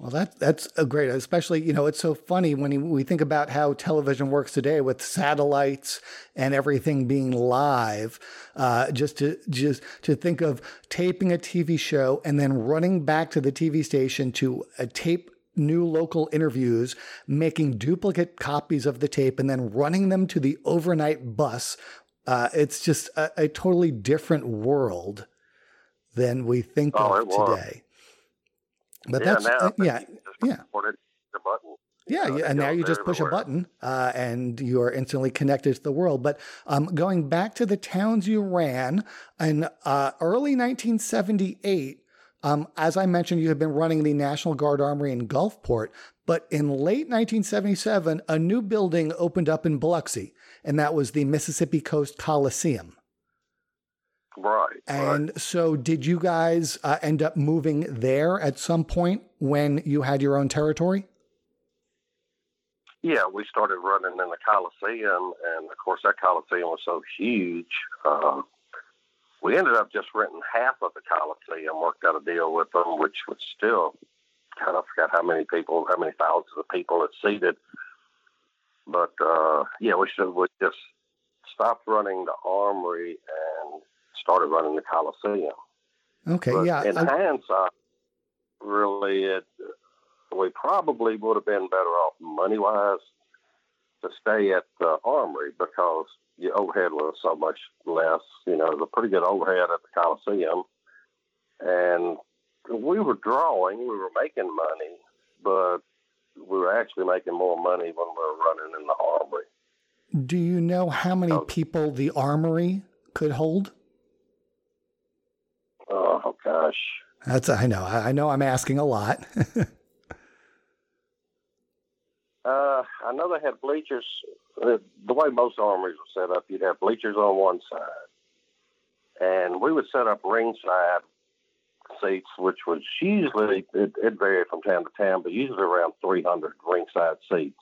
Well, that, that's a great, especially, you know, it's so funny when we think about how television works today with satellites and everything being live, uh, just to just to think of taping a T V show and then running back to the T V station to uh, tape new local interviews, making duplicate copies of the tape and then running them to the overnight bus. Uh, it's just a, a totally different world than we think oh, of today. Was. But yeah, that's, now, uh, yeah, yeah, yeah, uh, yeah. And now you just push everywhere. a button uh, and you are instantly connected to the world. But um, going back to the towns you ran in uh, early nineteen seventy-eight, um, as I mentioned, you had been running the National Guard Armory in Gulfport. But in late nineteen seventy-seven, a new building opened up in Biloxi, and that was the Mississippi Coast Coliseum. Right. And right. So did you guys uh, end up moving there at some point when you had your own territory? Yeah, we started running in the Coliseum. And of course, that Coliseum was so huge. Um, we ended up just renting half of the Coliseum, worked out a deal with them, which was still kind of forgot how many people, how many thousands of people it seated. But uh, yeah, we should we just stopped running the Armory and started running the Coliseum. Okay, but yeah. In I... hindsight, really, it, we probably would have been better off money-wise to stay at the Armory because the overhead was so much less. You know, it was a pretty good overhead at the Coliseum. And we were drawing, we were making money, but we were actually making more money when we were running in the Armory. Do you know how many so, people the Armory could hold? Oh gosh, that's I know. I know I'm asking a lot. uh, I know they had bleachers. The, the way most armories were set up, you'd have bleachers on one side, and we would set up ringside seats, which was usually it, it varied from time to time, but usually around three hundred ringside seats,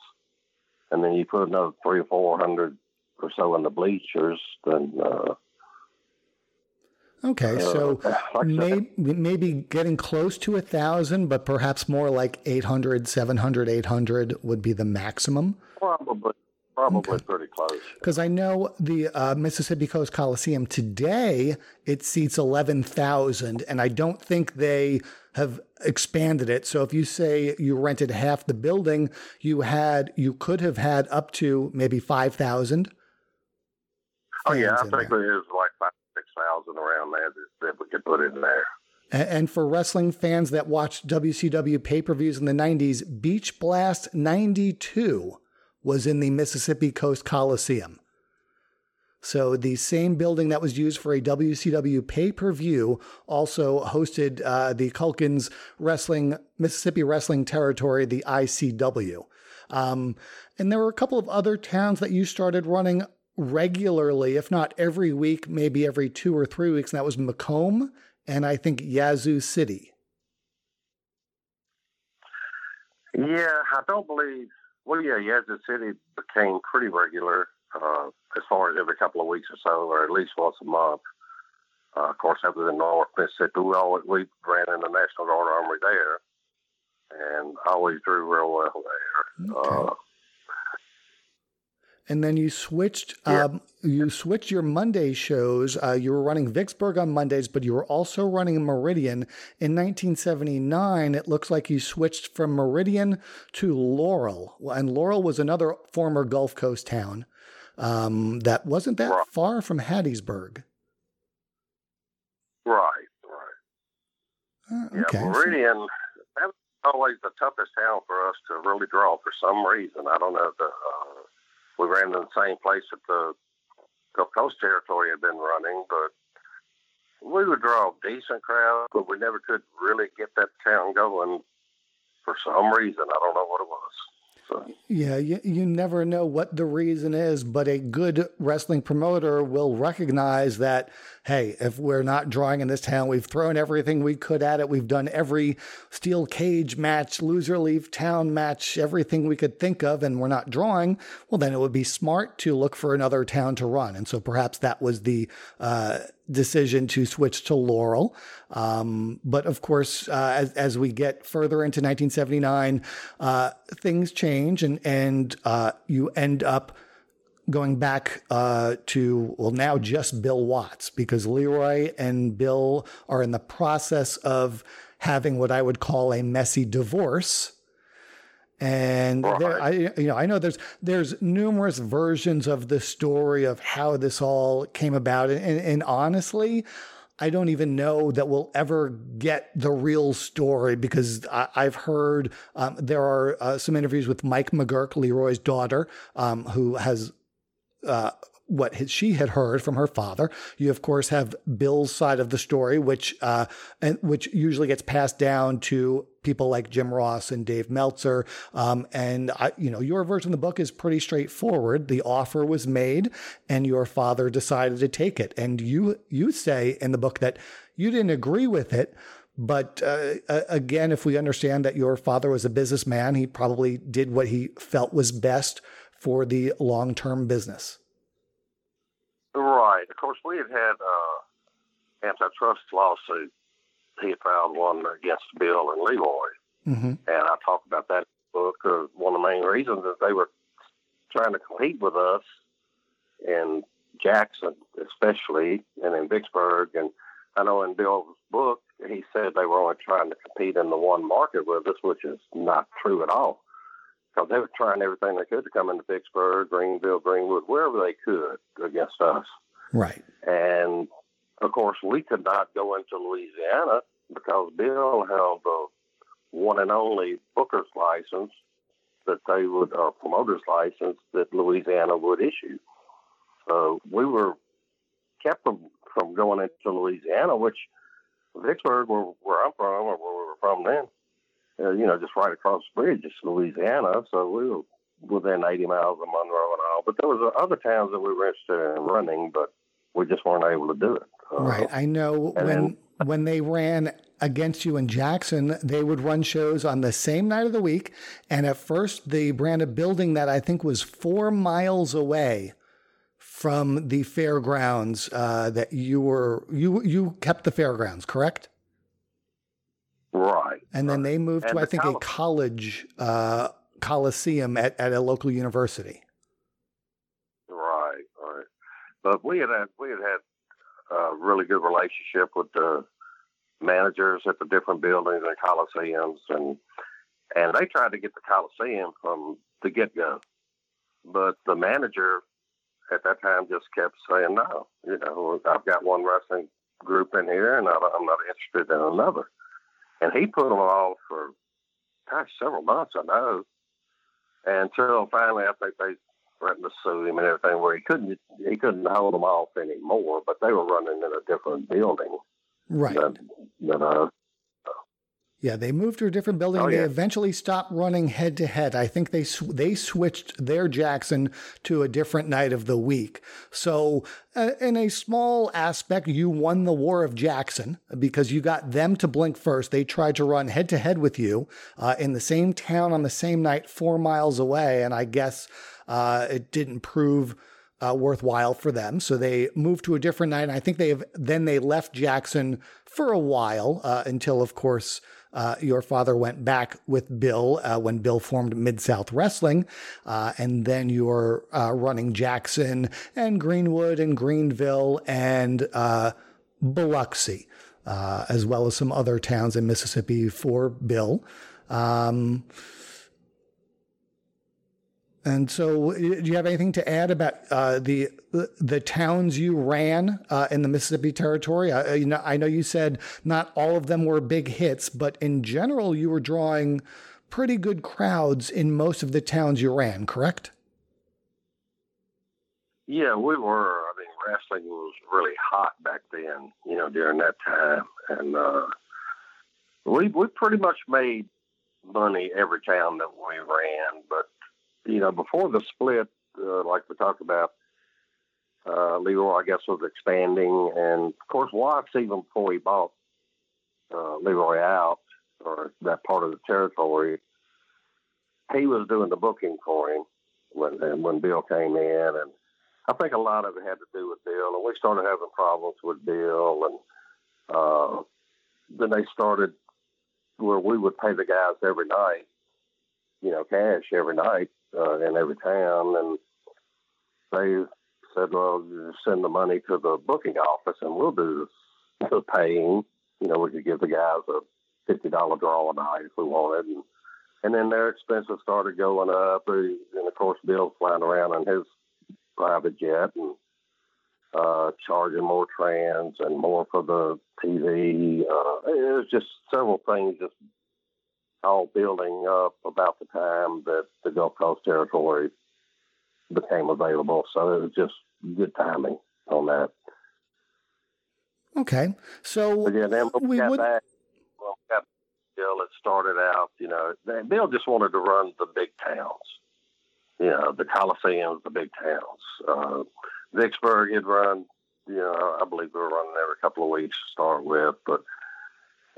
and then you put another three or four hundred or so in the bleachers, then. Uh, Okay, so uh, maybe, maybe getting close to a thousand, but perhaps more like eight hundred, seven hundred, eight hundred would be the maximum? Probably, probably okay. Pretty close. Because I know the uh, Mississippi Coast Coliseum today, it seats eleven thousand, and I don't think they have expanded it. So if you say you rented half the building, you had you could have had up to maybe five thousand. Oh, yeah, I think there. There is like five thousand. six thousand around there that we could put in there. And for wrestling fans that watched W C W pay-per-views in the nineties, Beach Blast ninety-two was in the Mississippi Coast Coliseum. So the same building that was used for a W C W pay-per-view also hosted uh, the Culkin's Wrestling, Mississippi Wrestling Territory, the I C W. Um, and there were a couple of other towns that you started running regularly, if not every week, maybe every two or three weeks. And that was Macomb and I think Yazoo City. Yeah, I don't believe. Well, yeah, Yazoo City became pretty regular uh, as far as every couple of weeks or so, or at least once a month. Uh, of course, that was in North Mississippi. We, always, we ran in the National Guard Armory there and always drew real well there. Okay. Uh, And then you switched. Yeah. Um, you switched your Monday shows. Uh, you were running Vicksburg on Mondays, but you were also running Meridian. In nineteen seventy-nine, it looks like you switched from Meridian to Laurel, and Laurel was another former Gulf Coast town um, that wasn't that right. far from Hattiesburg. Right, right. Uh, okay, yeah, Meridian. So. That was always the toughest town for us to really draw for some reason. I don't know the. Uh, We ran in the same place that the Gulf Coast Territory had been running, but we would draw a decent crowd, but we never could really get that town going for some reason. I don't know what it was. So. Yeah, you, you never know what the reason is, but a good wrestling promoter will recognize that, hey, if we're not drawing in this town, we've thrown everything we could at it. We've done every steel cage match, loser leave town match, everything we could think of, and we're not drawing. Well, then it would be smart to look for another town to run. And so perhaps that was the uh, decision to switch to Laurel. Um, but of course, uh, as, as we get further into nineteen seventy-nine, uh, things change and, and uh, you end up going back uh, to, well, now just Bill Watts, because Leroy and Bill are in the process of having what I would call a messy divorce. And there, I, you know, I know there's there's numerous versions of the story of how this all came about, and, and, and honestly, I don't even know that we'll ever get the real story, because I, I've heard um, there are uh, some interviews with Mike McGurk, Leroy's daughter, um, who has. Uh, what his, she had heard from her father. You, of course, have Bill's side of the story, which uh, and which usually gets passed down to people like Jim Ross and Dave Meltzer. Um, and, I, you know, your version of the book is pretty straightforward. The offer was made and your father decided to take it. And you you say in the book that you didn't agree with it. But uh, again, if we understand that your father was a businessman, he probably did what he felt was best for the long-term business. Right. Of course, we had had an uh, antitrust lawsuit. He filed one against Bill and Leroy. Mm-hmm. And I talk about that in the book. Uh, one of the main reasons is they were trying to compete with us in Jackson, especially, and in Vicksburg. And I know in Bill's book, he said they were only trying to compete in the one market with us, which is not true at all. Because they were trying everything they could to come into Vicksburg, Greenville, Greenwood, wherever they could against us. Right. And, of course, we could not go into Louisiana because Bill held the one and only Booker's license that they would, or promoter's license that Louisiana would issue. So we were kept from, from going into Louisiana, which Vicksburg, where, where I'm from, or where we were from then, Uh, you know, just right across the bridge, it's Louisiana. So we were within eighty miles of Monroe and all. But there was other towns that we were interested in running, but we just weren't able to do it. Uh, right. I know when then, when they ran against you in Jackson, they would run shows on the same night of the week. And at first, they ran a building that I think was four miles away from the fairgrounds uh, that you were, you you kept the fairgrounds, correct? Right. And then they moved and to, the I think, col- a college uh, coliseum at, at a local university. Right, right. But we had had, we had, had a really good relationship with the managers at the different buildings and coliseums. And and they tried to get the coliseum from the get-go. But the manager at that time just kept saying, no, you know, I've got one wrestling group in here and I'm not interested in another. And he put them all for, gosh, several months, I know, until finally I think they threatened to sue him and everything, where he couldn't he couldn't hold them off anymore, but they were running in a different building. Right. Than, than us. Yeah, they moved to a different building. Oh, they yeah. eventually stopped running head-to-head. I think they sw- they switched their Jackson to a different night of the week. So uh, in a small aspect, you won the War of Jackson because you got them to blink first. They tried to run head-to-head with you uh, in the same town on the same night, four miles away, and I guess uh, it didn't prove uh, worthwhile for them. So they moved to a different night, and I think they have, then they left Jackson for a while uh, until, of course... Uh, your father went back with Bill uh, when Bill formed Mid-South Wrestling, uh, and then you're uh, running Jackson and Greenwood and Greenville and uh, Biloxi, uh, as well as some other towns in Mississippi for Bill. Um, and so do you have anything to add about uh, the the towns you ran uh, in the Mississippi Territory? I, you know, I know you said not all of them were big hits, but in general, you were drawing pretty good crowds in most of the towns you ran, correct? Yeah, we were. I mean, wrestling was really hot back then, you know, during that time. And uh, we, we pretty much made money every town that we ran, but you know, before the split, uh, like we talked about, uh, Leroy, I guess, was expanding. And, of course, Watts, even before he bought uh, Leroy out, or that part of the territory, he was doing the booking for him when and when Bill came in. And I think a lot of it had to do with Bill, and we started having problems with Bill, and uh, then they started where we would pay the guys every night, you know, cash every night uh, in every town, and they said, well, just send the money to the booking office, and we'll do the paying. You know, we could give the guys a fifty dollar draw a night if we wanted, and, and then their expenses started going up, and, and of course, Bill's flying around on his private jet and uh, charging more trans and more for the T V. Uh, it was just several things just all building up about the time that the Gulf Coast territory became available. So it was just good timing on that. Okay. So but yeah, then when we got would... back, when we got Bill, it started out, you know, Bill just wanted to run the big towns. You know, the Coliseums, the big towns. Uh, Vicksburg, he'd run, you know, I believe we were running every couple of weeks to start with, but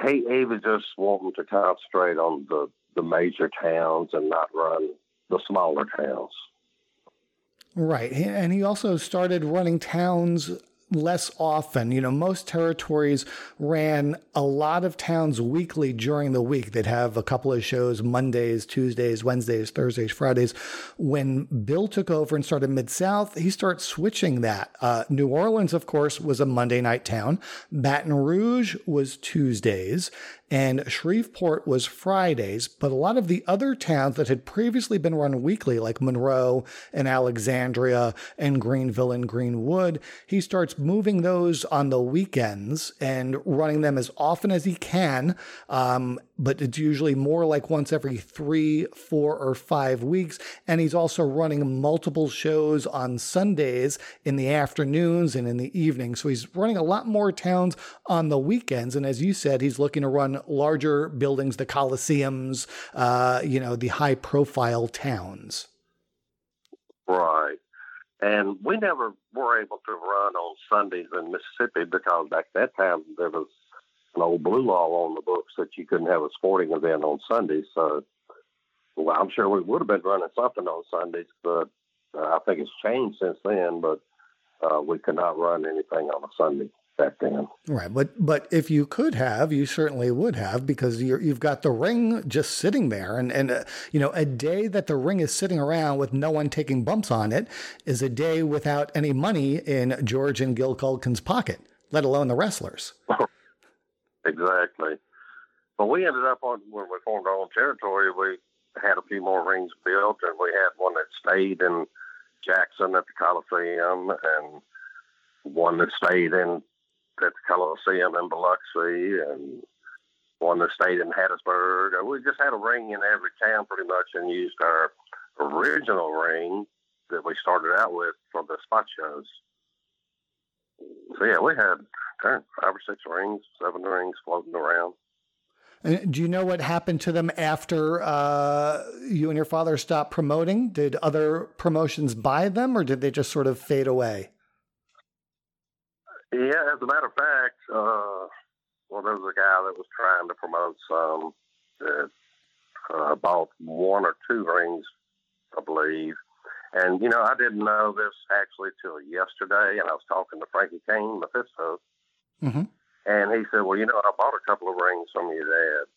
he, he was just wanting to concentrate on the, the major towns and not run the smaller towns. Right. And he also started running towns less often. You know, most territories ran a lot of towns weekly during the week. They'd have a couple of shows Mondays, Tuesdays, Wednesdays, Thursdays, Fridays. When Bill took over and started Mid-South, he started switching that. Uh, New Orleans, of course, was a Monday night town. Baton Rouge was Tuesdays. And Shreveport was Fridays, but a lot of the other towns that had previously been run weekly, like Monroe and Alexandria and Greenville and Greenwood, he starts moving those on the weekends and running them as often as he can, um, but it's usually more like once every three, four, or five weeks. And he's also running multiple shows on Sundays in the afternoons and in the evening. So he's running a lot more towns on the weekends. And as you said, he's looking to run larger buildings, the Coliseums, uh, you know, the high-profile towns. Right. And we never were able to run on Sundays in Mississippi because back that time there was an old blue law on the books that you couldn't have a sporting event on Sundays. So well, I'm sure we would have been running something on Sundays, but uh, I think it's changed since then, but uh, we could not run anything on a Sunday. Right. But but if you could have, you certainly would have, because you're, you've got the ring just sitting there. And, and uh, you know, a day that the ring is sitting around with no one taking bumps on it is a day without any money in George and Gil Culkin's pocket, let alone the wrestlers. Exactly. But we ended up on, when we formed our own territory, we had a few more rings built, and we had one that stayed in Jackson at the Coliseum and one that stayed in at the Coliseum in Biloxi, and one that stayed in Hattiesburg. We just had a ring in every town pretty much, and used our original ring that we started out with for the spot shows. So yeah, we had five or six rings, seven rings floating around. And do you know what happened to them after uh, you and your father stopped promoting? Did other promotions buy them, or did they just sort of fade away? Yeah, as a matter of fact, uh, well, there was a guy that was trying to promote some that uh, bought one or two rings, I believe. And, you know, I didn't know this actually till yesterday, and I was talking to Frankie Kane, Mephisto, mm-hmm. and he said, well, you know, I bought a couple of rings from your dad.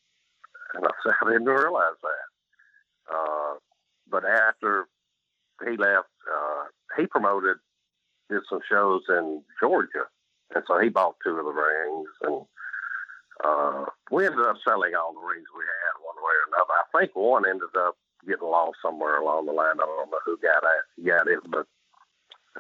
And I said, I didn't realize that. Uh, but after he left, uh, he promoted, did some shows in Georgia. And so he bought two of the rings, and uh, we ended up selling all the rings we had one way or another. I think one ended up getting lost somewhere along the line. I don't know who got it, got it but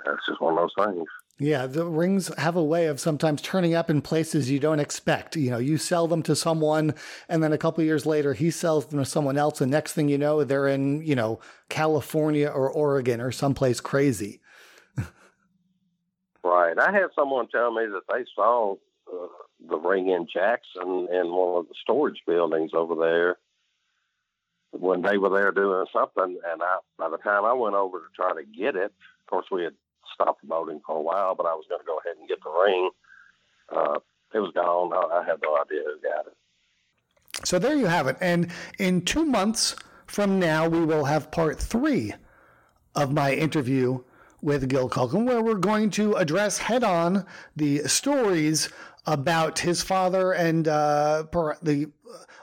that's just one of those things. Yeah, the rings have a way of sometimes turning up in places you don't expect. You know, you sell them to someone, and then a couple of years later, he sells them to someone else, and next thing you know, they're in, you know, California or Oregon or someplace crazy. Right. I had someone tell me that they saw uh, the ring in Jackson in one of the storage buildings over there when they were there doing something. And I, by the time I went over to try to get it, of course, we had stopped voting for a while, but I was going to go ahead and get the ring. Uh, it was gone. I, I had no idea who got it. So there you have it. And in two months from now, we will have part three of my interview with Gil Culkin, where we're going to address head-on the stories about his father and uh, per- the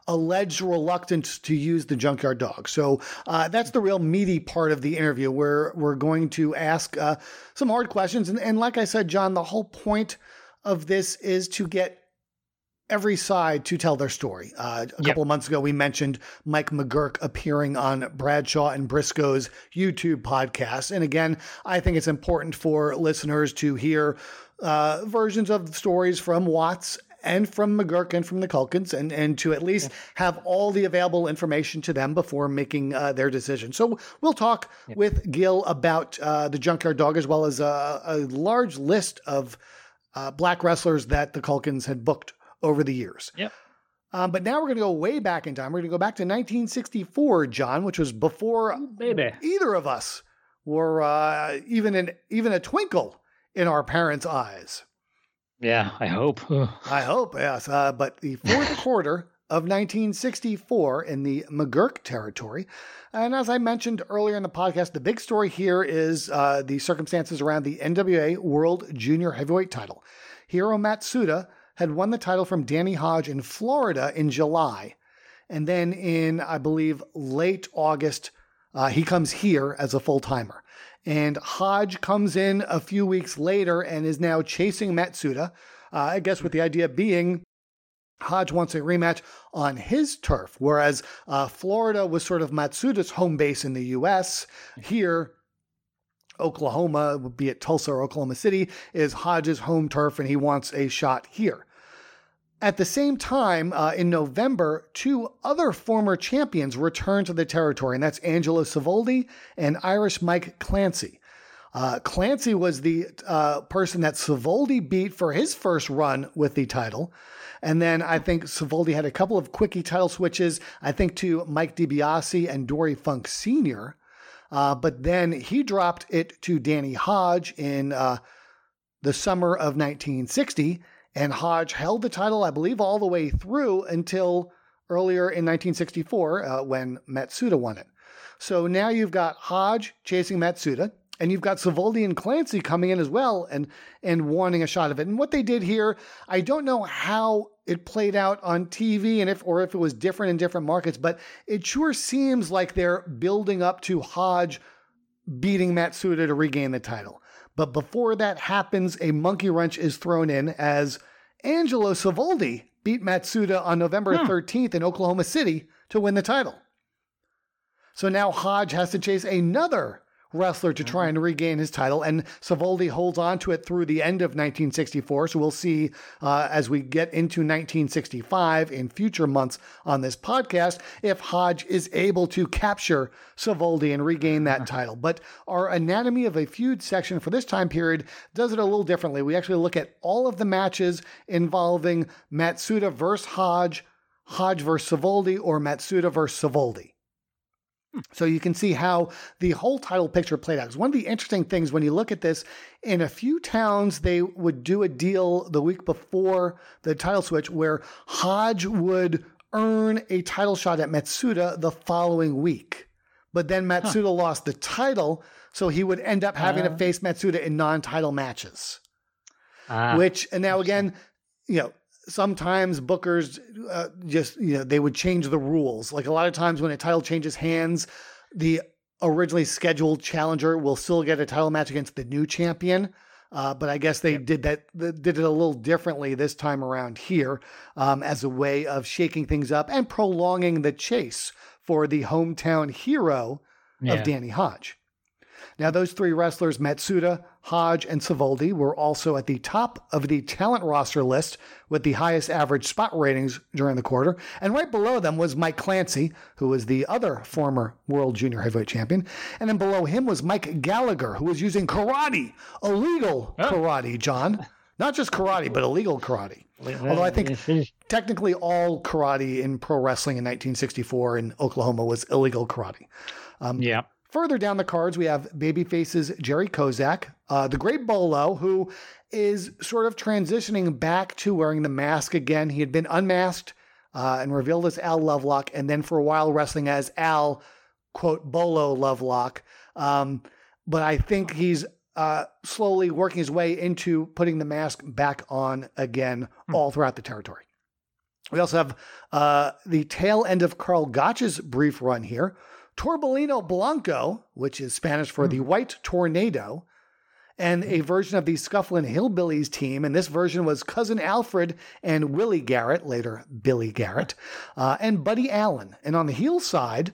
alleged reluctance to use the junkyard dog. So uh, that's the real meaty part of the interview, where we're going to ask uh, some hard questions. And, and like I said, John, the whole point of this is to get every side to tell their story. Uh, a yep. couple of months ago, we mentioned Mike McGurk appearing on Bradshaw and Briscoe's YouTube podcast. And again, I think it's important for listeners to hear uh, versions of stories from Watts and from McGurk and from the Culkins, and, and to at least yeah. have all the available information to them before making uh, their decision. So we'll talk yep. with Gil about uh, the Junkyard Dog, as well as a, a large list of uh, black wrestlers that the Culkins had booked over the years. Yep. Um, but now we're going to go way back in time. We're going to go back to nineteen sixty-four, John, which was before Ooh, baby. either of us were uh, even in even a twinkle in our parents' eyes. Yeah, I hope. I hope, yes. Uh, but the fourth quarter of nineteen sixty-four in the McGurk territory. And as I mentioned earlier in the podcast, the big story here is uh, the circumstances around the N W A World Junior Heavyweight title. Hiro Matsuda had won the title from Danny Hodge in Florida in July. And then in, I believe, late August, uh, he comes here as a full-timer. And Hodge comes in a few weeks later and is now chasing Matsuda, uh, I guess with the idea being Hodge wants a rematch on his turf, whereas uh, Florida was sort of Matsuda's home base in the U S. Here, Oklahoma, be it Tulsa or Oklahoma City, is Hodge's home turf, and he wants a shot here. At the same time, uh, in November, two other former champions return to the territory, and that's Angelo Savoldi and Irish Mike Clancy. Uh, Clancy was the uh, person that Savoldi beat for his first run with the title. And then I think Savoldi had a couple of quickie title switches, I think to Mike DiBiase and Dory Funk Senior Uh, but then he dropped it to Danny Hodge in uh, the summer of nineteen sixty. And Hodge held the title, I believe, all the way through until earlier in nineteen sixty-four uh, when Matsuda won it. So now you've got Hodge chasing Matsuda, and you've got Savoldi and Clancy coming in as well and, and wanting a shot of it. And what they did here, I don't know how it played out on T V and if or if it was different in different markets, but it sure seems like they're building up to Hodge beating Matsuda to regain the title. But before that happens, a monkey wrench is thrown in as Angelo Savoldi beat Matsuda on November hmm. thirteenth in Oklahoma City to win the title. So now Hodge has to chase another wrestler to try and regain his title, and Savoldi holds on to it through the end of nineteen sixty-four. So we'll see uh, as we get into nineteen sixty-five in future months on this podcast if Hodge is able to capture Savoldi and regain that title. But our Anatomy of a Feud section for this time period does it a little differently. We actually look at all of the matches involving Matsuda versus Hodge, Hodge versus Savoldi, or Matsuda versus Savoldi. So you can see how the whole title picture played out. It's one of the interesting things when you look at this, in a few towns, they would do a deal the week before the title switch where Hodge would earn a title shot at Matsuda the following week. But then Matsuda huh. lost the title, so he would end up having uh, to face Matsuda in non-title matches. Uh, Which, and now again, you know, sometimes bookers uh, just, you know, they would change the rules. Like a lot of times when a title changes hands, the originally scheduled challenger will still get a title match against the new champion. Uh, but I guess they yep. did that, they did it a little differently this time around here um, as a way of shaking things up and prolonging the chase for the hometown hero yeah. of Danny Hodge. Now, those three wrestlers, Matsuda, Hodge, and Savoldi, were also at the top of the talent roster list with the highest average spot ratings during the quarter. And right below them was Mike Clancy, who was the other former World Junior Heavyweight Champion. And then below him was Mike Gallagher, who was using karate, illegal oh. karate, John. Not just karate, but illegal karate. Although I think technically all karate in pro wrestling in nineteen sixty-four in Oklahoma was illegal karate. Um, yeah. Further down the cards, we have Babyface's Jerry Kozak, uh, the Great Bolo, who is sort of transitioning back to wearing the mask again. He had been unmasked uh, and revealed as Al Lovelock, and then for a while wrestling as Al, quote, Bolo Lovelock. Um, but I think he's uh, slowly working his way into putting the mask back on again mm. all throughout the territory. We also have uh, the tail end of Karl Gotch's brief run here. Torbellino Blanco, which is Spanish for mm. the White Tornado, and a version of the Scufflin' Hillbillies team. And this version was Cousin Alfred and Willie Garrett, later Billy Garrett, uh, and Buddy Allen. And on the heel side,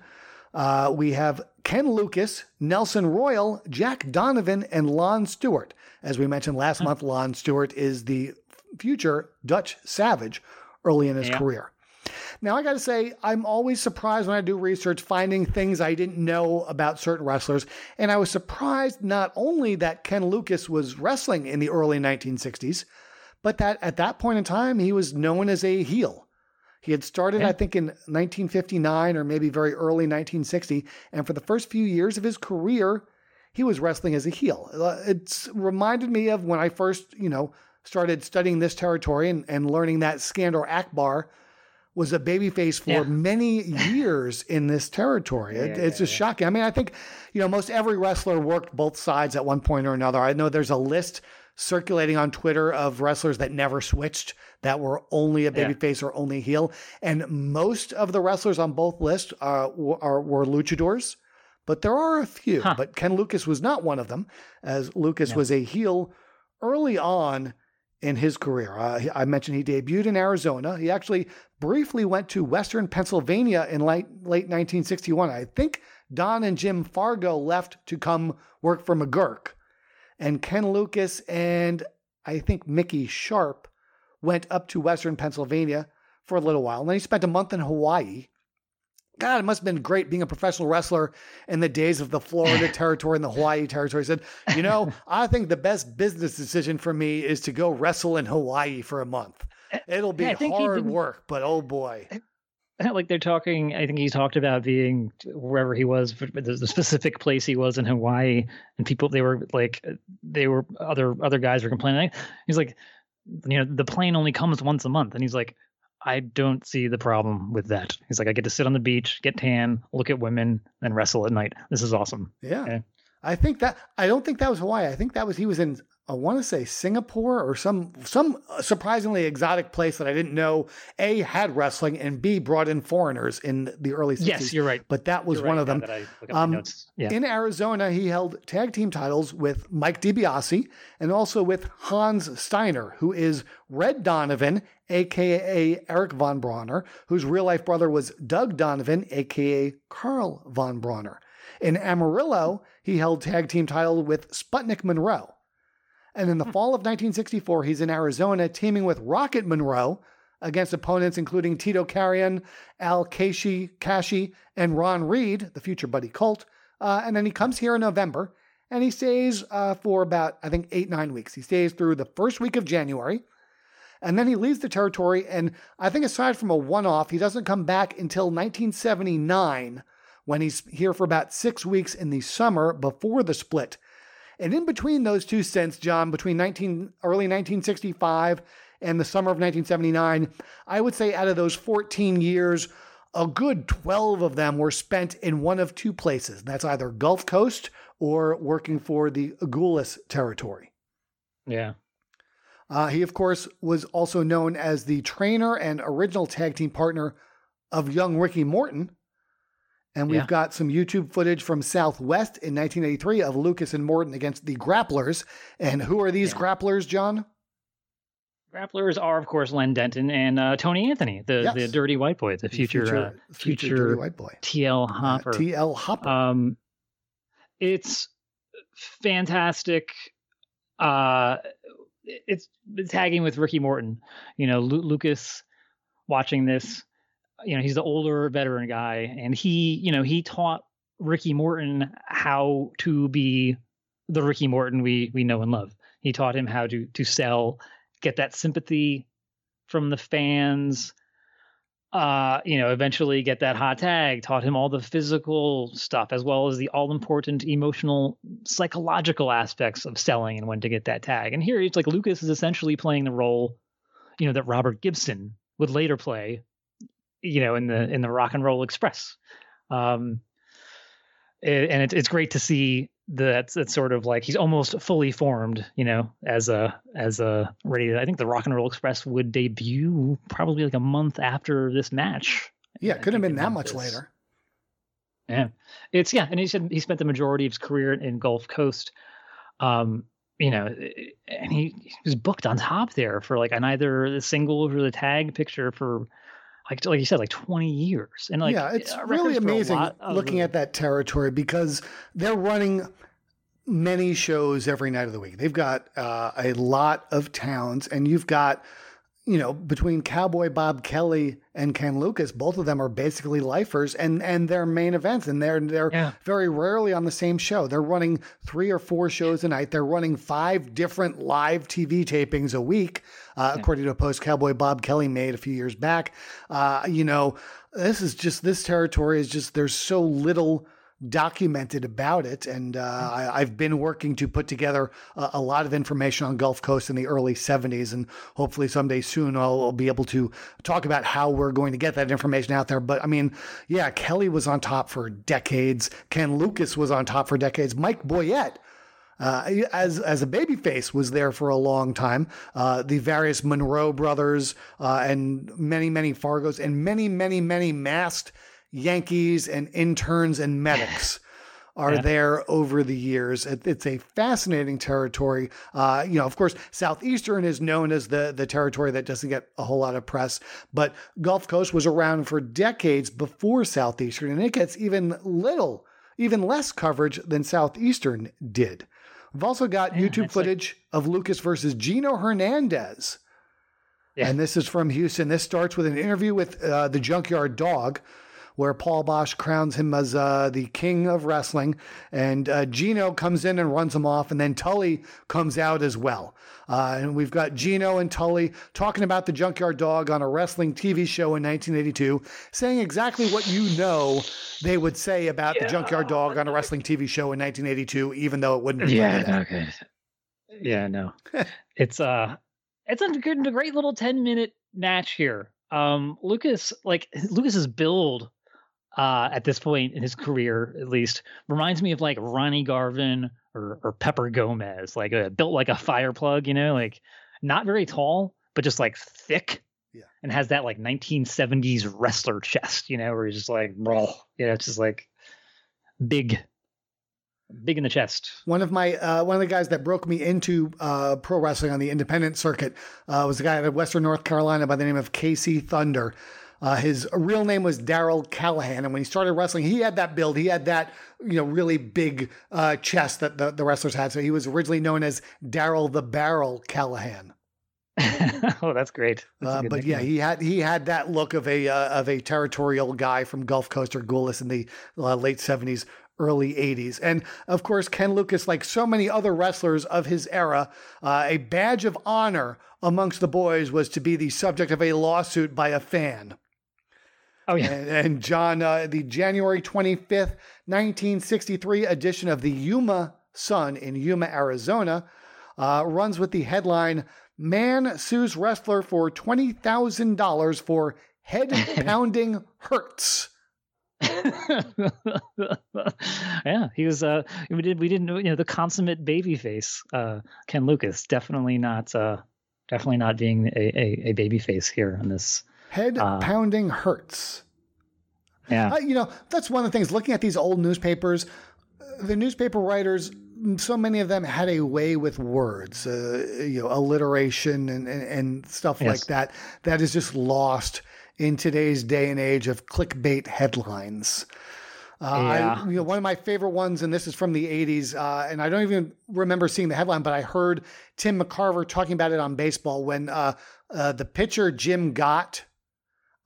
uh, we have Ken Lucas, Nelson Royal, Jack Donovan, and Lon Stewart. As we mentioned last month, Lon Stewart is the future Dutch Savage early in his yeah. career. Now, I got to say, I'm always surprised when I do research, finding things I didn't know about certain wrestlers. And I was surprised not only that Ken Lucas was wrestling in the early nineteen sixties, but that at that point in time, he was known as a heel. He had started, yeah. I think, in nineteen fifty-nine or maybe very early nineteen sixty. And for the first few years of his career, he was wrestling as a heel. It's reminded me of when I first, you know, started studying this territory and, and learning that Skandor Akbar was a babyface for yeah. many years in this territory. It, yeah, it's just yeah. shocking. I mean, I think, you know, most every wrestler worked both sides at one point or another. I know there's a list circulating on Twitter of wrestlers that never switched, that were only a babyface yeah. or only heel. And most of the wrestlers on both lists uh, were, are, were luchadors, but there are a few. Huh. But Ken Lucas was not one of them, as Lucas no. was a heel early on in his career. Uh, I mentioned he debuted in Arizona. He actually briefly went to Western Pennsylvania in late, late nineteen sixty-one. I think Don and Jim Fargo left to come work for McGurk. And Ken Lucas and I think Mickey Sharp went up to Western Pennsylvania for a little while. And then he spent a month in Hawaii. God, it must have been great being a professional wrestler in the days of the Florida territory and the Hawaii territory. He said, you know, I think the best business decision for me is to go wrestle in Hawaii for a month. It'll be hard work, but oh boy. Like they're talking, I think he talked about being wherever he was, the specific place he was in Hawaii, and people, they were like, they were, other, other guys were complaining. He's like, you know, the plane only comes once a month. And he's like, I don't see the problem with that. He's like, I get to sit on the beach, get tan, look at women, and wrestle at night. This is awesome. Yeah. Okay. I think that, I don't think that was Hawaii. I think that was, he was in, I want to say Singapore or some, some surprisingly exotic place that I didn't know, A, had wrestling, and B, brought in foreigners in the early sixties. Yes, you're right. But that was you're one right, of them. Um, yeah. In Arizona, he held tag team titles with Mike DiBiase and also with Hans Steiner, who is Red Donovan, a k a. Eric Von Brauner, whose real-life brother was Doug Donovan, a k a. Carl Von Brauner. In Amarillo, he held tag team title with Sputnik Monroe. And in the fall of nineteen sixty-four, he's in Arizona teaming with Rocket Monroe against opponents including Tito Carrion, Al Kashi, and Ron Reed, the future Buddy Colt. Uh, and then he comes here in November, and he stays uh, for about, I think, eight, nine weeks. He stays through the first week of January. And then he leaves the territory, and I think aside from a one-off, he doesn't come back until nineteen seventy-nine, when he's here for about six weeks in the summer before the split. And in between those two stints, John, between nineteen, early nineteen sixty-five and the summer of nineteen seventy-nine, I would say out of those fourteen years, a good twelve of them were spent in one of two places. That's either Gulf Coast or working for the Agulhas territory. Yeah. Uh, he, of course, was also known as the trainer and original tag team partner of young Ricky Morton. And we've yeah. got some YouTube footage from Southwest in nineteen eighty-three of Lucas and Morton against the Grapplers. And who are these yeah. Grapplers, John? Grapplers are, of course, Len Denton and uh, Tony Anthony, the, yes. the Dirty White Boy, the future future, uh, future, future Dirty White Boy, T L Hopper. Uh, T L Hopper. Um, it's fantastic. Uh, it's tagging with Ricky Morton. You know, Lu- Lucas watching this. You know, he's the older veteran guy, and he, you know, he taught Ricky Morton how to be the Ricky Morton we we know and love. He taught him how to to sell, get that sympathy from the fans, uh, you know, eventually get that hot tag, taught him all the physical stuff as well as the all-important emotional, psychological aspects of selling and when to get that tag. And here it's like Lucas is essentially playing the role, you know, that Robert Gibson would later play, you know, in the in the Rock and Roll Express. Um, it, and it, it's great to see that's that's sort of like he's almost fully formed, you know, as a as a ready to, I think the Rock and Roll Express would debut probably like a month after this match. Yeah, it could have been that much this. later. Yeah, it's yeah, and he said he spent the majority of his career in Gulf Coast, um, you know, and he, he was booked on top there for like an either the single or the tag picture for like like you said like twenty years, and like yeah, it's really amazing looking at that territory because they're running many shows every night of the week. They've got uh, a lot of towns, and you've got. You know, between Cowboy Bob Kelly and Ken Lucas, both of them are basically lifers, and and their main events, and they're they're yeah. very rarely on the same show. They're running three or four shows a night. They're running five different live T V tapings a week, uh, yeah. according to a post Cowboy Bob Kelly made a few years back. Uh, you know, this is just this territory is just there's so little documented about it, and uh, I, I've been working to put together a, a lot of information on Gulf Coast in the early seventies, and hopefully someday soon I'll, I'll be able to talk about how we're going to get that information out there. But I mean, yeah, Kelly was on top for decades. Ken Lucas was on top for decades. Mike Boyette, uh, as as a babyface, was there for a long time. Uh, the various Monroe brothers uh, and many many Fargos and many many many masked Yankees and interns and medics are yeah. there over the years. It, it's a fascinating territory. Uh, you know, of course, Southeastern is known as the, the territory that doesn't get a whole lot of press, but Gulf Coast was around for decades before Southeastern, and it gets even little, even less coverage than Southeastern did. We've also got yeah, YouTube footage like... of Lucas versus Gino Hernandez. Yeah. And this is from Houston. This starts with an interview with uh, the Junkyard Dog, where Paul Bosch crowns him as uh, the king of wrestling. And uh, Gino comes in and runs him off, and then Tully comes out as well. Uh, and we've got Gino and Tully talking about the Junkyard Dog on a wrestling T V show in nineteen eighty-two, saying exactly what you know they would say about yeah. the Junkyard Dog on a wrestling T V show in nineteen eighty-two, even though it wouldn't be yeah, that. Okay. Yeah, no. it's, uh, it's a good, great little ten-minute match here. Um, Lucas, like, Lucas's build... Uh, at this point in his career, at least, reminds me of like Ronnie Garvin or or Pepper Gomez, like uh, built like a fire plug, you know, like not very tall, but just like thick, yeah, and has that like nineteen seventies wrestler chest, you know, where he's just like, bro, you know, it's just like big, big in the chest. One of my uh, one of the guys that broke me into uh, pro wrestling on the independent circuit uh, was a guy out of Western North Carolina by the name of Casey Thunder. Uh, his real name was Daryl Callahan, and when he started wrestling, he had that build. He had that, you know, really big uh, chest that the, the wrestlers had. So he was originally known as Daryl the Barrel Callahan. Oh, that's great. That's uh, but nickname. yeah, he had he had that look of a uh, of a territorial guy from Gulf Coast or Gulas in the uh, late seventies, early eighties. And of course, Ken Lucas, like so many other wrestlers of his era, uh, a badge of honor amongst the boys was to be the subject of a lawsuit by a fan. Oh, yeah. And, and John, uh, the January twenty-fifth, nineteen sixty-three edition of the Yuma Sun in Yuma, Arizona, uh, runs with the headline, Man Sues Wrestler for twenty thousand dollars for Head-Pounding Hurts. Yeah, he was, uh, we, did, we didn't, you know, the consummate babyface, uh, Ken Lucas, definitely not, uh, definitely not being a, a, a babyface here on this. Head uh, pounding hurts. Yeah. Uh, you know, that's one of the things looking at these old newspapers, the newspaper writers, so many of them had a way with words, uh, you know, alliteration and, and, and stuff yes. like that. That is just lost in today's day and age of clickbait headlines. Uh, yeah. I, you know, one of my favorite ones, and this is from the eighties, uh, and I don't even remember seeing the headline, but I heard Tim McCarver talking about it on baseball when uh, uh, the pitcher Jim Gott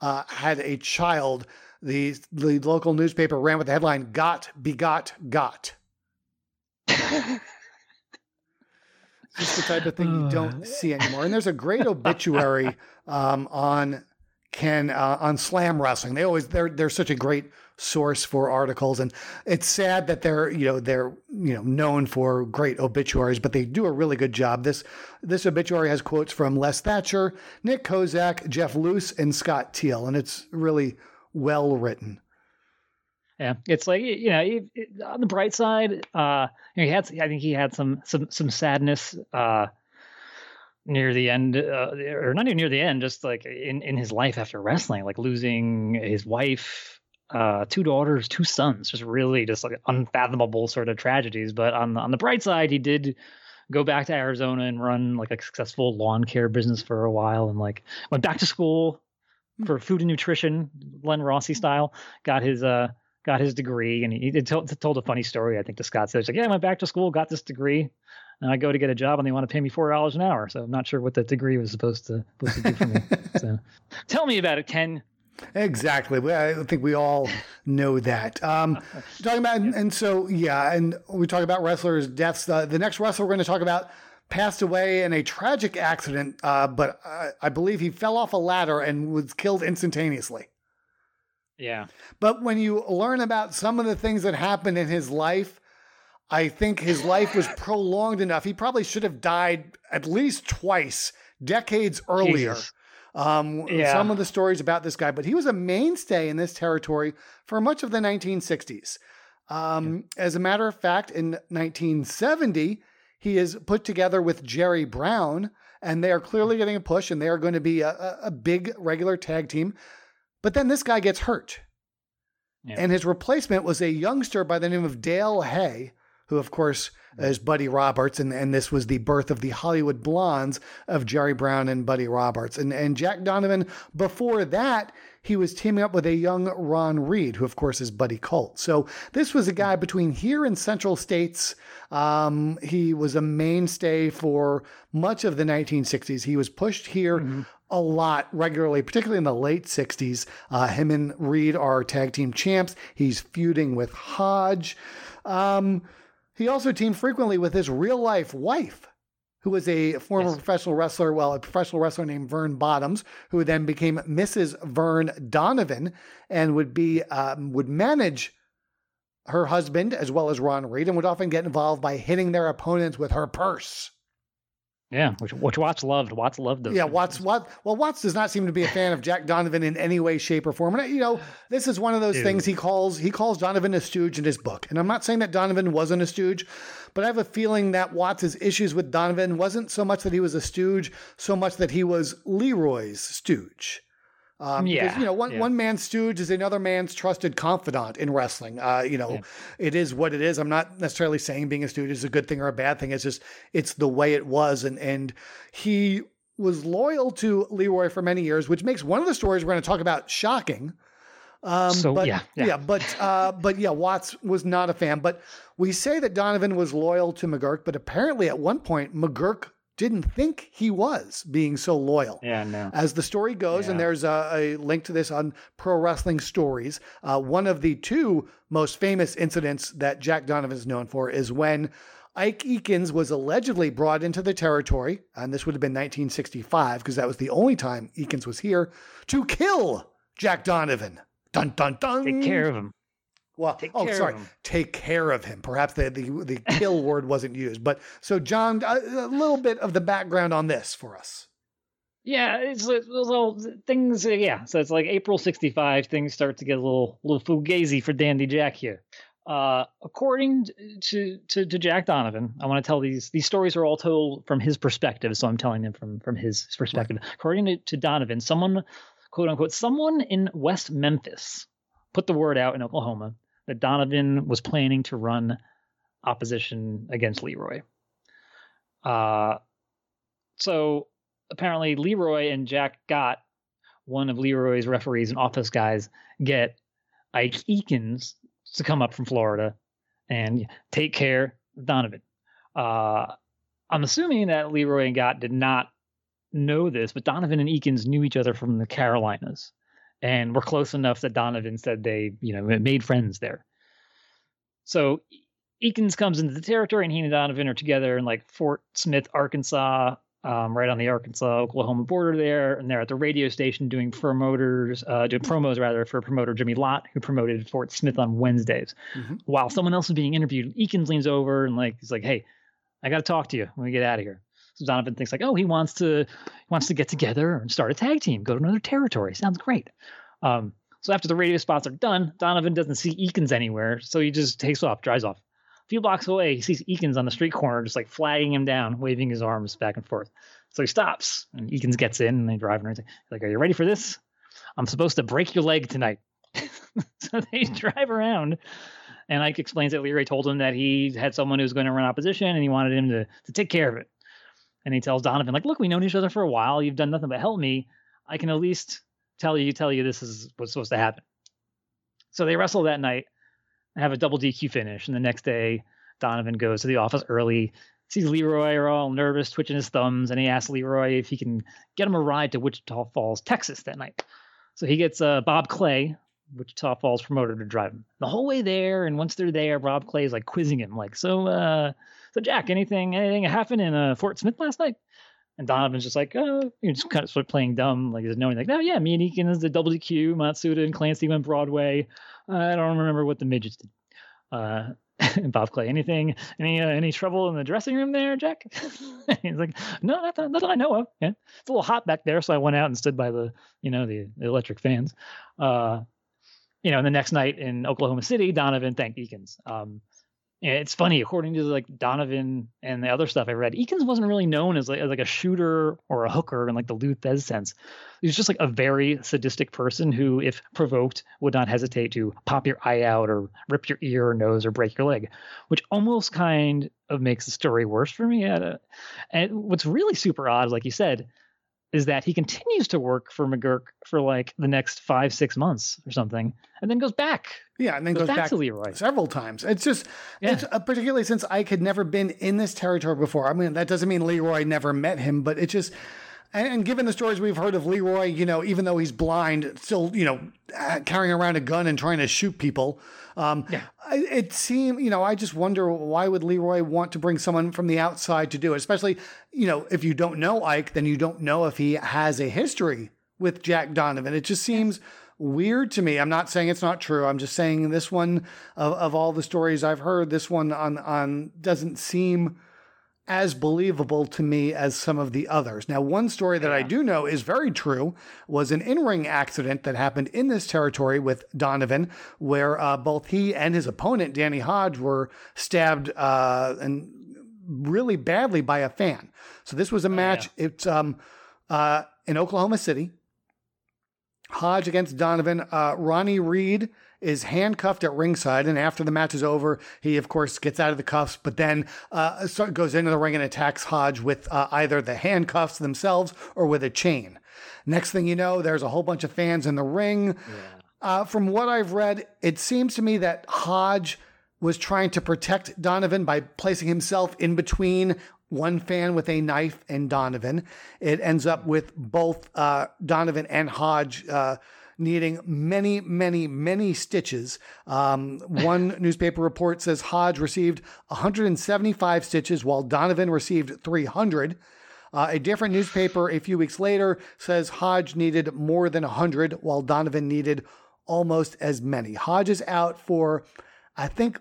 uh, had a child. The, the local newspaper ran with the headline, Gott begot Gott. Just the type of thing you don't see anymore. And there's a great obituary um, on Ken uh, on Slam Wrestling. They always, they're, they're such a great source for articles, and it's sad that they're you know they're you know known for great obituaries, but they do a really good job. This this obituary has quotes from Les Thatcher, Nick Kozak, Jeff Luce, and Scott Teal, and it's really well written. Yeah, it's like, you know, it, it, on the bright side, uh, you know, he had I think he had some some some sadness uh, near the end, uh, or not even near the end, just like in, in his life after wrestling, like losing his wife, uh, two daughters, two sons, just really just like unfathomable sort of tragedies. But on the, on the bright side, he did go back to Arizona and run like a successful lawn care business for a while, and like went back to school for food and nutrition, Glenn Rossi style. Got his uh. got his degree, and he, he told, told a funny story, I think, to Scott. So he's like, yeah, I went back to school, got this degree, and I go to get a job, and they want to pay me four dollars an hour. So I'm not sure what that degree was supposed to, supposed to do for me. So tell me about it, Ken. Exactly. I think we all know that. Um, talking about, yeah. and so, yeah, and we talk about wrestlers' deaths. Uh, the next wrestler we're going to talk about passed away in a tragic accident, uh, but I, I believe he fell off a ladder and was killed instantaneously. Yeah. But when you learn about some of the things that happened in his life, I think his life was prolonged enough. He probably should have died at least twice, decades earlier. Um, yeah. Some of the stories about this guy, but he was a mainstay in this territory for much of the nineteen sixties. Um, yeah. As a matter of fact, in nineteen seventy, he is put together with Jerry Brown, and they are clearly getting a push, and they are going to be a, a big regular tag team. But then this guy gets hurt. Yeah. And his replacement was a youngster by the name of Dale Hay, who, of course, is Buddy Roberts. And, and this was the birth of the Hollywood Blondes of Jerry Brown and Buddy Roberts. And, and Jack Donovan, before that, he was teaming up with a young Ron Reed, who, of course, is Buddy Colt. So this was a guy between here and Central States. Um, he was a mainstay for much of the nineteen sixties. He was pushed here mm-hmm. a lot regularly, particularly in the late sixties. Uh, him and Reed are tag team champs. He's feuding with Hodge. Um, he also teamed frequently with his real-life wife, who was a former yes. professional wrestler, well, a professional wrestler named Vern Bottoms, who then became Missus Vern Donovan and would be um, would manage her husband as well as Ron Reed, and would often get involved by hitting their opponents with her purse. Yeah, which, which Watts loved. Watts loved those. Yeah, Watts, Watts. Well, Watts does not seem to be a fan of Jack Donovan in any way, shape, or form. And you know, this is one of those Dude. things he calls he calls Donovan a stooge in his book. And I'm not saying that Donovan wasn't a stooge, but I have a feeling that Watts' issues with Donovan wasn't so much that he was a stooge, so much that he was Leroy's stooge. Um, yeah, because, you know, one, yeah. one man's stooge is another man's trusted confidant in wrestling. Uh, you know, yeah. It is what it is. I'm not necessarily saying being a stooge is a good thing or a bad thing. It's just, it's the way it was. And, and he was loyal to Leroy for many years, which makes one of the stories we're going to talk about shocking. Um, so, but yeah, yeah. yeah but, uh, but yeah, Watts was not a fan, but we say that Donovan was loyal to McGurk, but apparently at one point McGurk didn't think he was being so loyal. Yeah, no. As the story goes, yeah. and there's a, a link to this on Pro Wrestling Stories, uh, one of the two most famous incidents that Jack Donovan is known for is when Ike Eakins was allegedly brought into the territory, and this would have been nineteen sixty-five, because that was the only time Eakins was here, to kill Jack Donovan. Dun, dun, dun. Take care of him. Well, Take oh, sorry. Take care of him. Perhaps the the, the kill word wasn't used. But so, John, a, a little bit of the background on this for us. Yeah, it's, it's little things. Yeah, so it's like April sixty-five. Things start to get a little little fugazi for Dandy Jack here. Uh, according to, to to Jack Donovan, I want to tell these these stories are all told from his perspective. So I'm telling them from from his perspective. Right. According to, to Donovan, someone, quote unquote, someone in West Memphis put the word out in Oklahoma that Donovan was planning to run opposition against Leroy. Uh, so apparently Leroy and Jack got one of Leroy's referees and office guys get Ike Eakins to come up from Florida and take care of Donovan. Uh, I'm assuming that Leroy and Gott did not know this, but Donovan and Eakins knew each other from the Carolinas. And we're close enough that Donovan said they, you know, made friends there. So Eakins comes into the territory, and he and Donovan are together in like Fort Smith, Arkansas, um, right on the Arkansas-Oklahoma border there. And they're at the radio station doing promoters, uh, doing promos rather for promoter Jimmy Lott, who promoted Fort Smith on Wednesdays. Mm-hmm. While someone else is being interviewed, Eakins leans over and like he's like, "Hey, I got to talk to you when we get out of here." Donovan thinks like, oh, he wants to he wants to get together and start a tag team, go to another territory. Sounds great. Um, So after the radio spots are done, Donovan doesn't see Eakins anywhere, so he just takes off, drives off. A few blocks away, he sees Eakins on the street corner, just like flagging him down, waving his arms back and forth. So he stops, and Eakins gets in, and they drive and everything. He's like, "Are you ready for this? I'm supposed to break your leg tonight." So they drive around, and Ike explains that Leary told him that he had someone who was going to run opposition, and he wanted him to, to take care of it. And he tells Donovan, like, "Look, we've known each other for a while. You've done nothing but help me. I can at least tell you, tell you this is what's supposed to happen." So they wrestle that night and have a double D Q finish. And the next day, Donovan goes to the office early, sees Leroy all nervous, twitching his thumbs. And he asks Leroy if he can get him a ride to Wichita Falls, Texas that night. So he gets uh, Bob Clay, Wichita Falls promoter, to drive him the whole way there. And once they're there, Bob Clay is like quizzing him, like, so, uh, so Jack, anything, anything happened in uh, Fort Smith last night? And Donovan's just like, oh, you're just kind of sort of playing dumb. Like, he's knowing, like, no, yeah, me and Eakins did double D Q, Matsuda and Clancy went Broadway. Uh, I don't remember what the midgets did. Uh, and Bob Clay, anything, any, uh, any trouble in the dressing room there, Jack? He's like, no, not that, not that I know of. Yeah. It's a little hot back there. So I went out and stood by the, you know, the, the electric fans. Uh, You know, and the next night in Oklahoma City, Donovan thanked Eakins. Um, it's funny, according to like Donovan and the other stuff I read, Eakins wasn't really known as like, as like a shooter or a hooker in like the Lou Thez sense. He was just like a very sadistic person who, if provoked, would not hesitate to pop your eye out or rip your ear or nose or break your leg, which almost kind of makes the story worse for me. And what's really super odd, like you said, is that he continues to work for McGurk for like the next five, six months or something, and then goes back. Yeah, and then goes, goes back, back to Leroy several times. It's just, yeah. it's, uh, particularly since Ike had never been in this territory before. I mean, that doesn't mean Leroy never met him, but it's just, and, and given the stories we've heard of Leroy, you know, even though he's blind, still, you know, carrying around a gun and trying to shoot people. Um, yeah. It seemed, you know, I just wonder why would Leroy want to bring someone from the outside to do it? Especially, you know, if you don't know Ike, then you don't know if he has a history with Jack Donovan. It just seems weird to me. I'm not saying it's not true. I'm just saying this one of, of all the stories I've heard, this one on, on doesn't seem as believable to me as some of the others. Now, one story that I do know is very true was an in-ring accident that happened in this territory with Donovan, where uh, both he and his opponent, Danny Hodge, were stabbed uh, and really badly by a fan. So this was a match. Oh, yeah. It's um, uh, in Oklahoma City. Hodge against Donovan. Uh, Ronnie Reed is handcuffed at ringside, and after the match is over, he, of course, gets out of the cuffs, but then uh, goes into the ring and attacks Hodge with uh, either the handcuffs themselves or with a chain. Next thing you know, there's a whole bunch of fans in the ring. Yeah. Uh, from what I've read, it seems to me that Hodge was trying to protect Donovan by placing himself in between one fan with a knife and Donovan. It ends up with both uh, Donovan and Hodge uh, needing many, many, many stitches. Um, one newspaper report says Hodge received one hundred seventy-five stitches while Donovan received three hundred. Uh, a different newspaper a few weeks later says Hodge needed more than one hundred while Donovan needed almost as many. Hodge is out for, I think,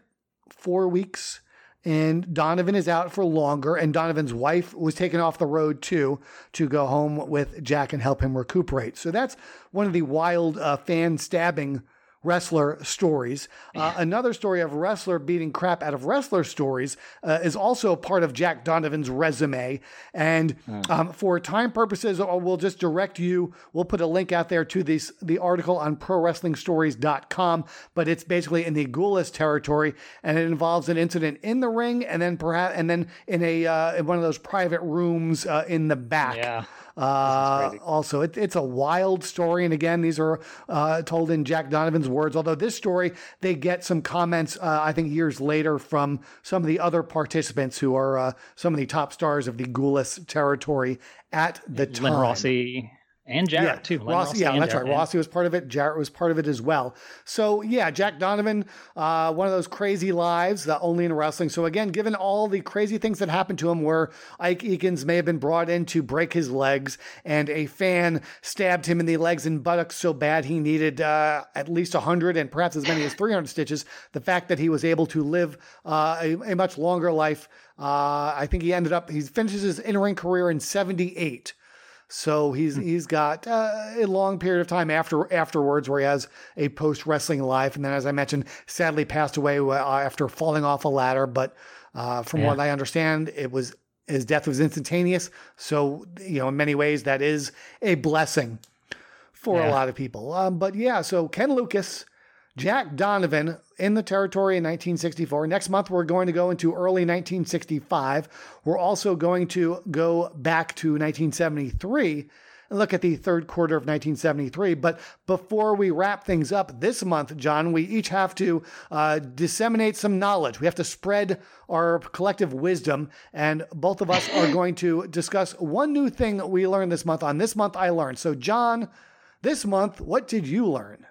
four weeks. And Donovan is out for longer, and Donovan's wife was taken off the road too to go home with Jack and help him recuperate. So that's one of the wild uh, fan stabbing wrestler stories. Uh, yeah. Another story of wrestler beating crap out of wrestler stories uh, is also part of Jack Donovan's resume. And mm. um, for time purposes, we'll just direct you. We'll put a link out there to this, the article on pro wrestling stories dot com, but it's basically in the Goulas territory, and it involves an incident in the ring and then perhaps, and then in a, uh, in one of those private rooms uh, in the back. Yeah. Uh, also, it, it's a wild story. And again, these are uh, told in Jack Donovan's words, although this story, they get some comments, uh, I think, years later from some of the other participants who are uh, some of the top stars of the Goulas territory at the time. Lynn Rossi and Jarrett, yeah. too. Lynn Rossi, Rossi yeah, that's Jarrett, right. Rossi was part of it. Jarrett was part of it as well. So, yeah, Jack Donovan, uh, one of those crazy lives, uh, only in wrestling. So, again, given all the crazy things that happened to him where Ike Eakins may have been brought in to break his legs and a fan stabbed him in the legs and buttocks so bad he needed uh, at least one hundred and perhaps as many as three hundred stitches, the fact that he was able to live uh, a, a much longer life, uh, I think he ended up, he finishes his in-ring career in seventy-eight. So he's he's got uh, a long period of time after afterwards where he has a post-wrestling life. And then, as I mentioned, sadly passed away after falling off a ladder. But uh, from yeah. what I understand, it was his death was instantaneous. So, you know, in many ways, that is a blessing for yeah. a lot of people. Um, but yeah, so Ken Lucas, Jack Donovan in the territory in nineteen sixty-four. Next month, we're going to go into early nineteen sixty-five. We're also going to go back to nineteen seventy-three and look at the third quarter of nineteen seventy-three. But before we wrap things up this month, John, we each have to uh, disseminate some knowledge. We have to spread our collective wisdom. And both of us are going to discuss one new thing we learned this month on This Month I Learned. So, John, this month, what did you learn?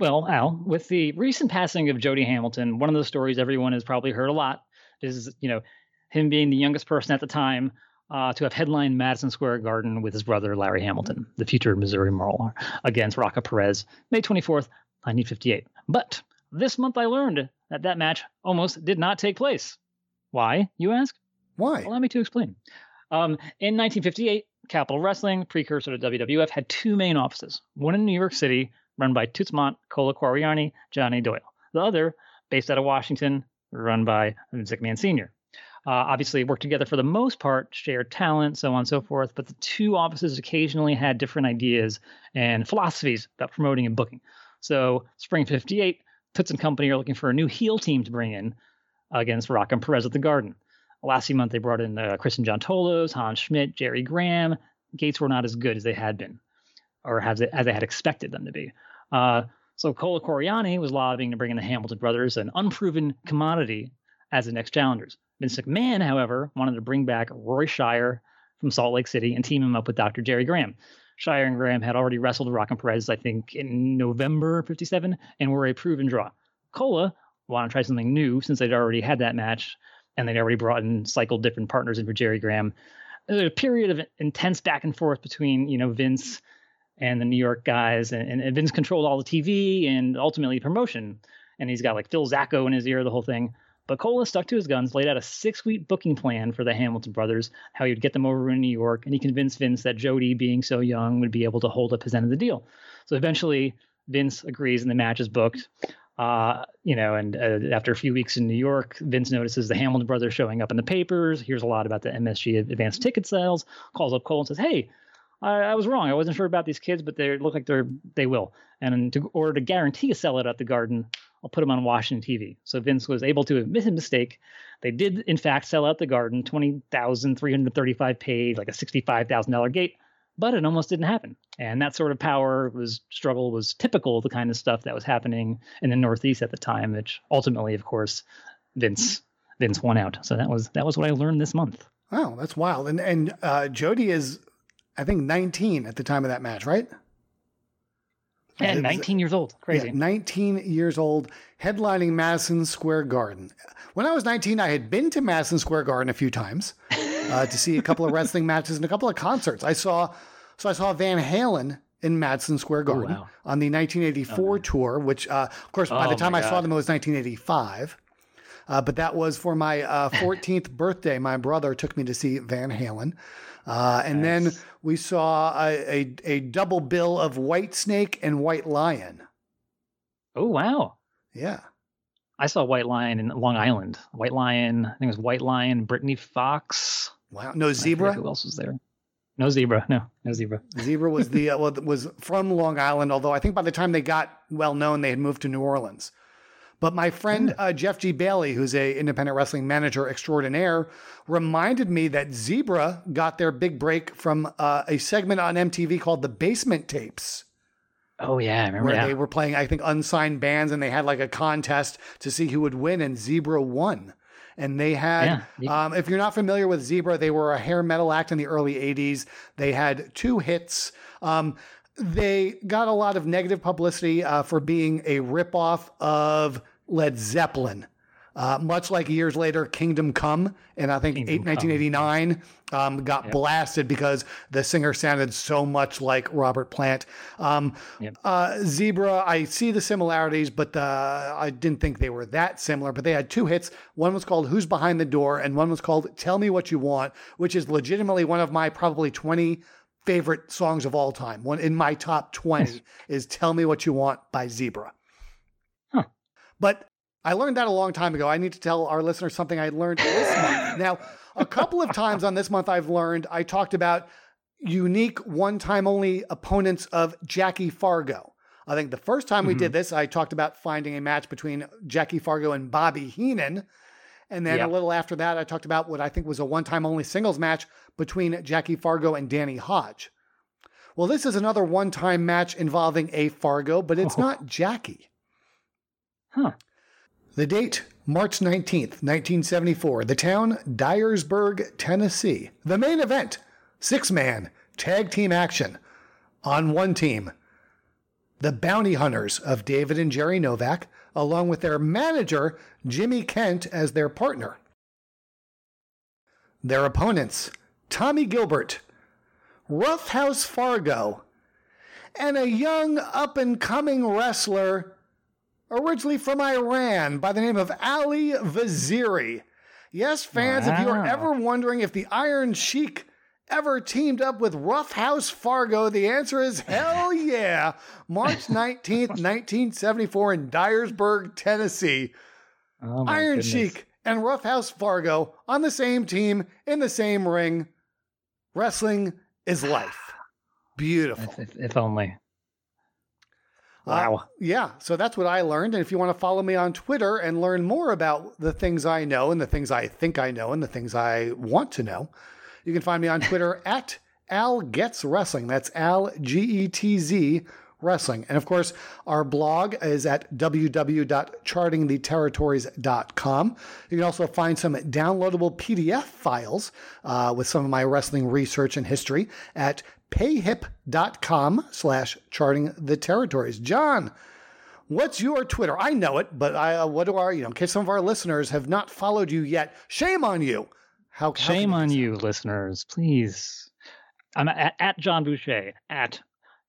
Well, Al, with the recent passing of Jody Hamilton, one of those stories everyone has probably heard a lot is, you know, him being the youngest person at the time uh, to have headlined Madison Square Garden with his brother, Larry Hamilton, the future Missouri Merle, against Rocco Perez, May twenty-fourth, nineteen fifty-eight. But this month I learned that that match almost did not take place. Why, you ask? Why? Allow me to explain. Um, in nineteen fifty-eight, Capitol Wrestling, precursor to W W F, had two main offices, one in New York City, run by Toots Mont, Cola Quariani, Johnny Doyle. The other, based out of Washington, run by Vince McMahon Senior Uh, obviously worked together for the most part, shared talent, so on and so forth, but the two offices occasionally had different ideas and philosophies about promoting and booking. So spring fifty-eight, Toots and company are looking for a new heel team to bring in against Rock and Perez at the Garden. Last month, they brought in uh, Kristen John Tolos, Hans Schmidt, Jerry Graham. Gates were not as good as they had been, or as they, as they had expected them to be. Uh, so Cola Quariani was lobbying to bring in the Hamilton brothers, an unproven commodity, as the next challengers. Vince McMahon, however, wanted to bring back Roy Shire from Salt Lake City and team him up with Doctor Jerry Graham. Shire and Graham had already wrestled Rock and Perez, I think, in November fifty-seven, and were a proven draw. Cola wanted to try something new since they'd already had that match, and they'd already brought in, cycled different partners in for Jerry Graham. There's a period of intense back and forth between, you know, Vince and the New York guys, and, and Vince controlled all the T V and ultimately promotion. And he's got like Phil Zacco in his ear, the whole thing. But Cola stuck to his guns, laid out a six week booking plan for the Hamilton brothers, how he would get them over in New York. And he convinced Vince that Jody, being so young, would be able to hold up his end of the deal. So eventually Vince agrees and the match is booked. Uh, you know, and uh, after a few weeks in New York, Vince notices the Hamilton brothers showing up in the papers, hears a lot about the M S G advanced ticket sales, calls up Cola and says, "Hey, I, I was wrong. I wasn't sure about these kids, but they look like they're they will. And in to, order to guarantee a sellout at the Garden, I'll put them on Washington T V." So Vince was able to admit his mistake. They did, in fact, sell out the Garden, twenty thousand three hundred thirty-five paid, like a sixty-five thousand dollars gate, but it almost didn't happen. And that sort of power was struggle was typical of the kind of stuff that was happening in the Northeast at the time, which ultimately, of course, Vince Vince won out. So that was that was what I learned this month. Wow, that's wild. And and uh, Jody is, I think, nineteen at the time of that match, right? Yeah, nineteen years old. Crazy. Yeah, nineteen years old, headlining Madison Square Garden. When I was nineteen, I had been to Madison Square Garden a few times uh, to see a couple of wrestling matches and a couple of concerts. I saw, so I saw Van Halen in Madison Square Garden oh, wow. on the nineteen eighty-four oh, tour, which, uh, of course, oh, by the time I God. saw them, it was nineteen eighty-five. Uh, but that was for my uh, fourteenth birthday. My brother took me to see Van Halen. Uh, and nice. Then we saw a, a, a double bill of Whitesnake and White Lion. Oh, wow. Yeah. I saw White Lion in Long Island. White Lion, I think it was White Lion, Brittany Fox. Wow. No Zebra? Who else was there? No Zebra. No, no Zebra. Zebra was the uh, well, was from Long Island, although I think by the time they got well-known, they had moved to New Orleans. But my friend, uh, Jeff G. Bailey, who's a independent wrestling manager extraordinaire, reminded me that Zebra got their big break from uh, a segment on M T V called The Basement Tapes. Oh, yeah, I remember where that. They were playing, I think, unsigned bands, and they had like a contest to see who would win, and Zebra won. And they had, yeah. um, if you're not familiar with Zebra, they were a hair metal act in the early eighties. They had two hits. Um They got a lot of negative publicity uh, for being a ripoff of Led Zeppelin, uh, much like years later, Kingdom Come, and I think Kingdom nineteen eighty-nine um, got yep. blasted because the singer sounded so much like Robert Plant. Um, yep. uh, Zebra, I see the similarities, but uh, I didn't think they were that similar, but they had two hits. One was called Who's Behind the Door, and one was called Tell Me What You Want, which is legitimately one of my probably twenty favorite songs of all time. One in my top twenty yes. is Tell Me What You Want by Zebra. Huh. But I learned that a long time ago. I need to tell our listeners something I learned this month. Now, a couple of times on this month I've learned, I talked about unique one-time only opponents of Jackie Fargo. I think the first time mm-hmm. we did this, I talked about finding a match between Jackie Fargo and Bobby Heenan. And then yep. a little after that, I talked about what I think was a one-time only singles match between Jackie Fargo and Danny Hodge. Well, this is another one-time match involving a Fargo, but it's oh. not Jackie. Huh. The date, March nineteenth, nineteen seventy-four. The town, Dyersburg, Tennessee. The main event, six-man tag team action. On one team, the Bounty Hunters of David and Jerry Novak, along with their manager, Jimmy Kent, as their partner. Their opponents, Tommy Gilbert, Roughhouse Fargo, and a young up-and-coming wrestler, originally from Iran, by the name of Ali Vaziri. Yes, fans, wow. if you are ever wondering if the Iron Sheik ever teamed up with Roughhouse Fargo, the answer is hell yeah. March nineteenth, nineteen seventy-four in Dyersburg, Tennessee. Oh Iron goodness. Sheik and Roughhouse Fargo on the same team, in the same ring. Wrestling is life. Beautiful. If, if, if only. Wow. Uh, yeah, so that's what I learned. And if you want to follow me on Twitter and learn more about the things I know and the things I think I know and the things I want to know, you can find me on Twitter at Al Gets Wrestling. That's Al G E T Z Wrestling. And of course, our blog is at w w w dot charting the territories dot com. You can also find some downloadable P D F files uh, with some of my wrestling research and history at payhip dot com slash charting the territories. John, what's your Twitter? I know it, but I, uh, what do our, you know, in case some of our listeners have not followed you yet, shame on you. How, how Shame on you, listeners. Please. I'm at, at John Boucher, at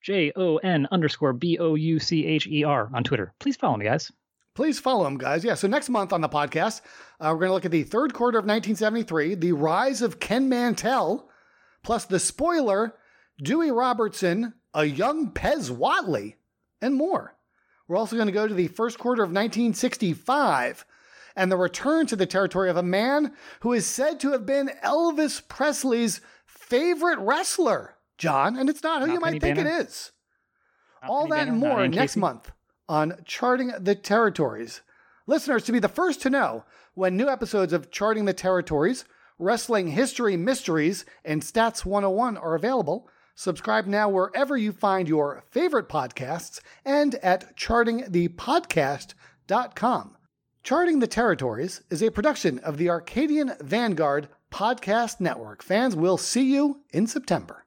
J O N underscore B O U C H E R on Twitter. Please follow me, guys. Please follow him, guys. Yeah, so next month on the podcast, uh, we're going to look at the third quarter of nineteen seventy-three, the rise of Ken Mantell, plus the spoiler, Dewey Robertson, a young Pez Watley, and more. We're also going to go to the first quarter of nineteen sixty-five, and the return to the territory of a man who is said to have been Elvis Presley's favorite wrestler, John. And it's not who not you might Penny think Banner. It is. Not All Penny that Banner, and more next Casey. Month on Charting the Territories. Listeners, to be the first to know when new episodes of Charting the Territories, Wrestling History Mysteries, and Stats one oh one are available, subscribe now wherever you find your favorite podcasts and at charting the podcast dot com. Charting the Territories is a production of the Arcadian Vanguard Podcast Network. Fans, we'll see you in September.